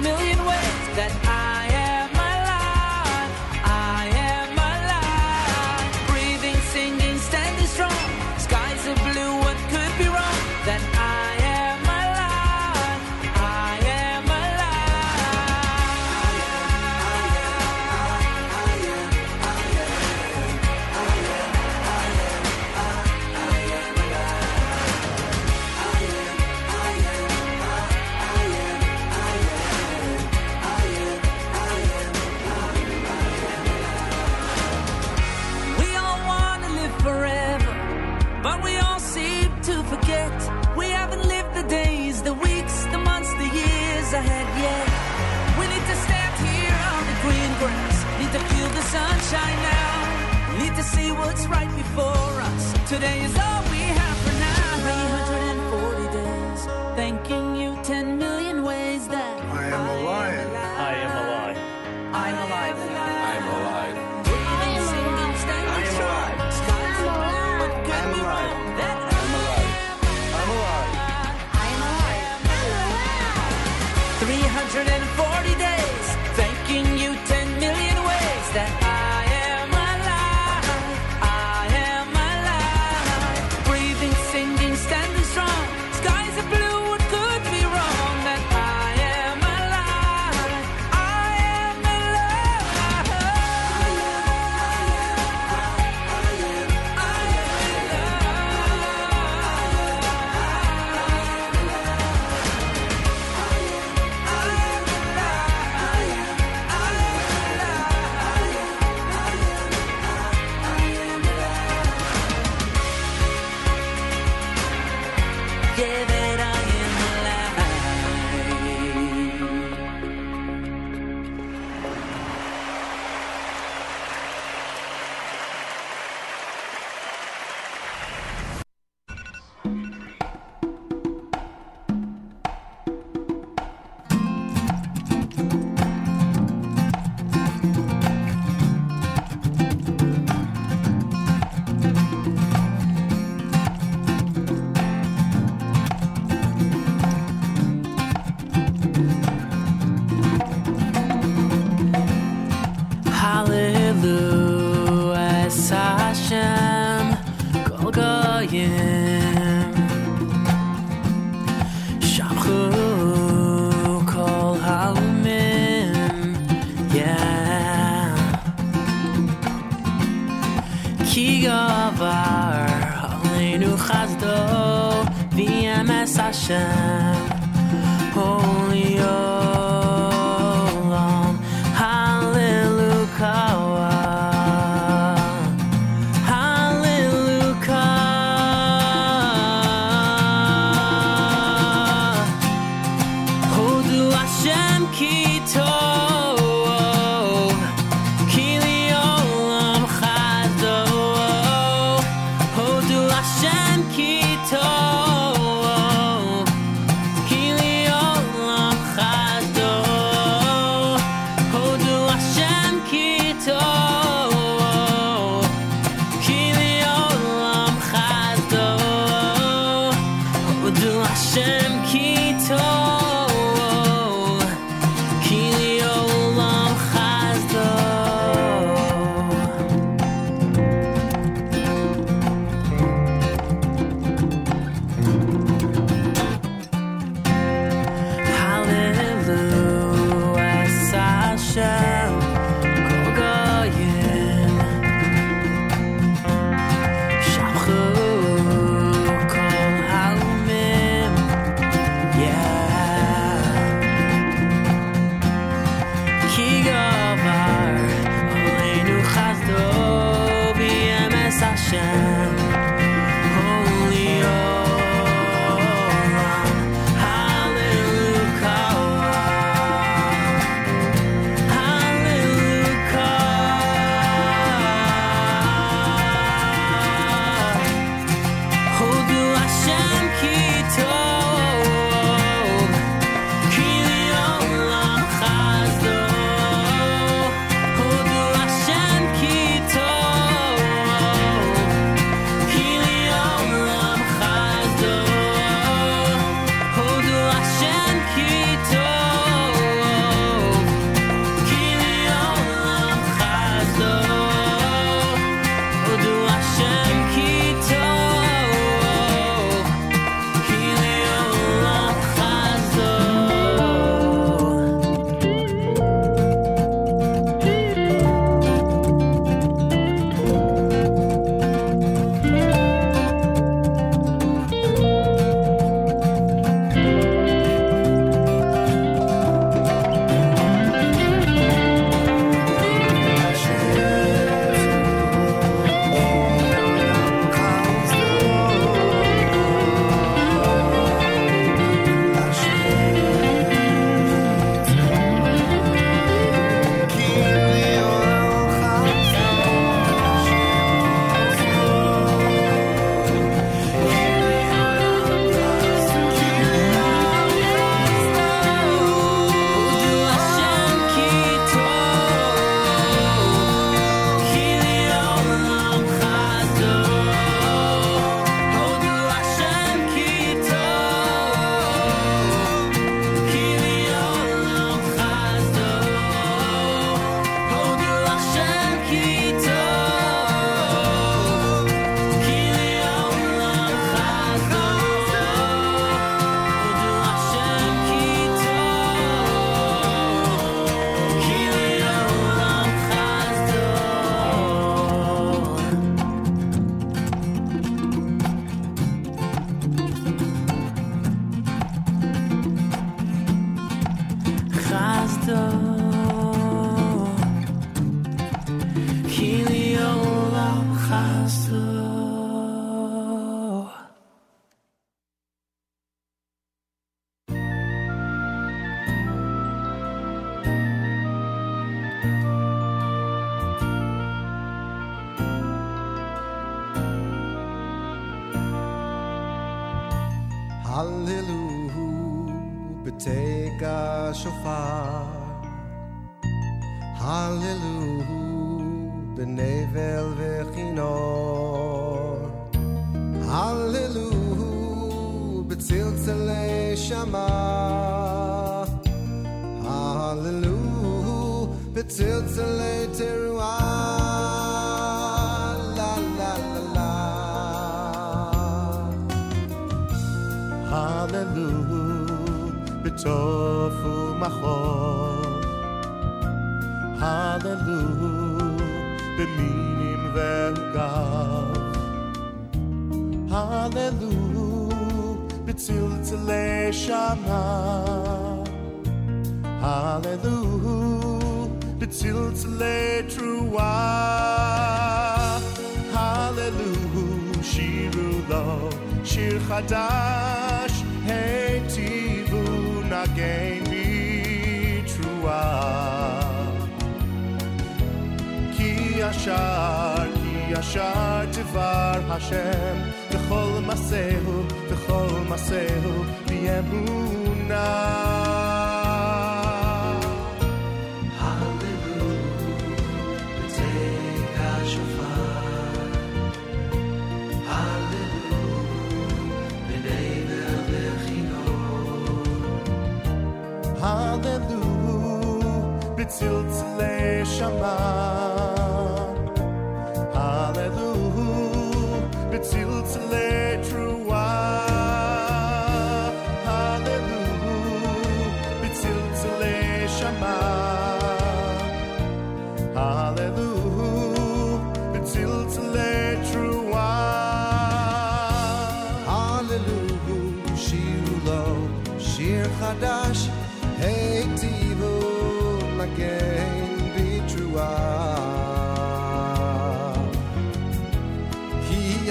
Million ways that I am alive. I am alive. Breathing, singing, standing strong. Skies are blue, what could be wrong? That I am alive. I am alive. Ahead yet. We need to stand here on the green grass. Need to feel the sunshine now. Need to see what's right before us. Today is all we have for now. 340 days. Thanking you 10 million ways that I am alive. I am alive. I am alive. I am alive. Breathing, singing, standing strong. Skies are blue, what could be wrong? That I'm alive. I'm alive. 340 days, thanking you 10 million ways that I am alive. I am alive. Breathing, singing, standing strong. Skies are blue, what could be wrong? That I am alive. I am alive.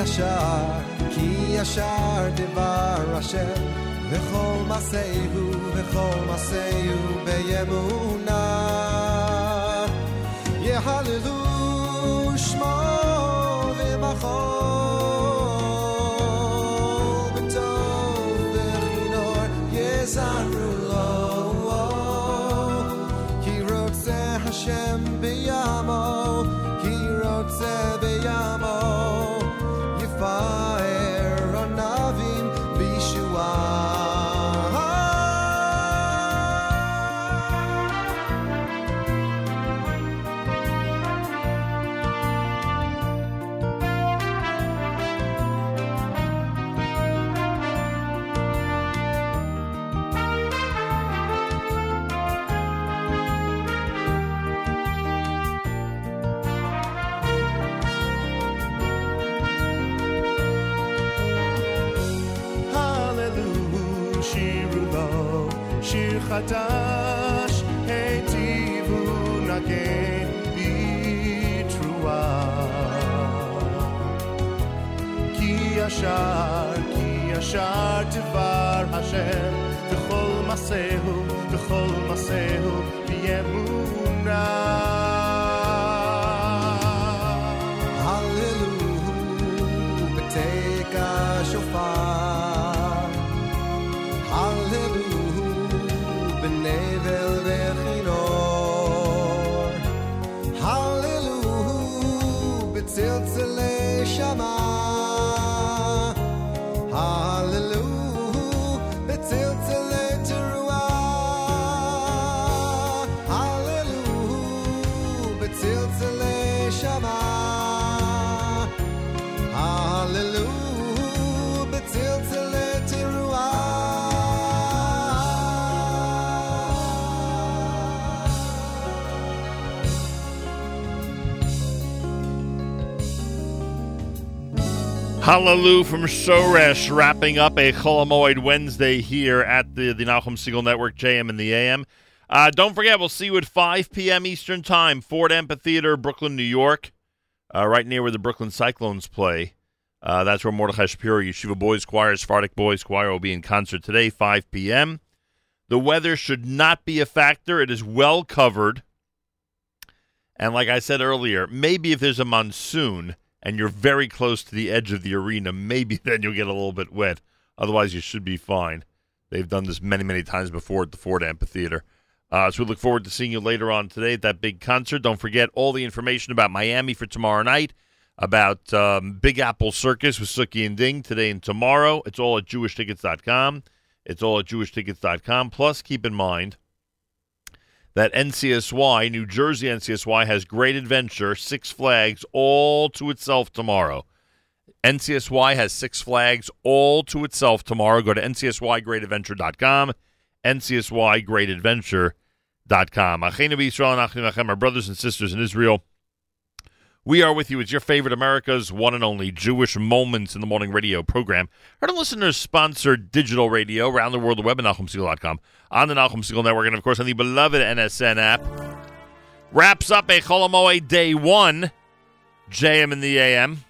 כי ישר דבר השם וכל מסעו בימונה יהללו שמו ובכל בטוב וכינור יזהרו לו כי רוצה השם בימו כי רוצה בימו Hatash etivun again be trua ki yashar tvar hashem bechol masehu b'emuna hallelujah beteka shofar hallelujah Nevel vechinor Hallelujah B'tziltzilei shama Hallelujah B'tziltzilei teruah Hallelujah B'tziltzilei shama Hallelujah B'tziltzilei teruah Hallelujah from Shoresh, wrapping up a Chol HaMoed Wednesday here at the Nachum Segal Network, JM and the AM. Don't forget, we'll see you at 5 p.m. Eastern Time, Ford Amphitheater, Brooklyn, New York, right near where the Brooklyn Cyclones play. That's where Mordechai Shapiro, Yeshiva Boys Choir, Sephardic Boys Choir will be in concert today, 5 p.m. The weather should not be a factor. It is well covered. And like I said earlier, maybe if there's a monsoon and you're very close to the edge of the arena, maybe then you'll get a little bit wet. Otherwise, you should be fine. They've done this many, many times before at the Ford Amphitheater. So we look forward to seeing you later on today at that big concert. Don't forget all the information about Miami for tomorrow night, about Big Apple Circus with Sookie and Ding today and tomorrow. It's all at jewishtickets.com. It's all at jewishtickets.com. Plus, keep in mind that NCSY, New Jersey NCSY, has Great Adventure, Six Flags, all to itself tomorrow. NCSY has Six Flags all to itself tomorrow. Go to ncsygreatadventure.com, ncsygreatadventure.com. Achenu Yisrael, Achenu Lachem, our brothers and sisters in Israel, we are with you. It's your favorite America's one and only Jewish Moments in the Morning radio program. Heard and listeners sponsored digital radio around the world, the web at NachumSegal.com, on the Nachum Segal Network, and of course on the beloved NSN app. Wraps up a Chol HaMoed Day 1, JM in the AM.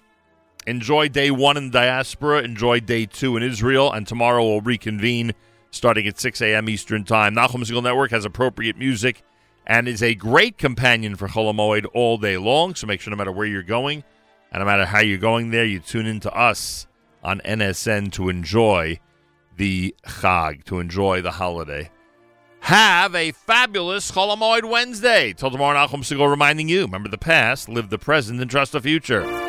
Enjoy Day 1 in diaspora. Enjoy Day 2 in Israel. And tomorrow we'll reconvene starting at 6 a.m. Eastern Time. Nachum Segal Network has appropriate music and is a great companion for Chol HaMoed all day long. So make sure no matter where you're going and no matter how you're going there, you tune in to us on NSN to enjoy the Chag, to enjoy the holiday. Have a fabulous Chol HaMoed Wednesday. Till tomorrow, Nachum Segal reminding you, remember the past, live the present, and trust the future.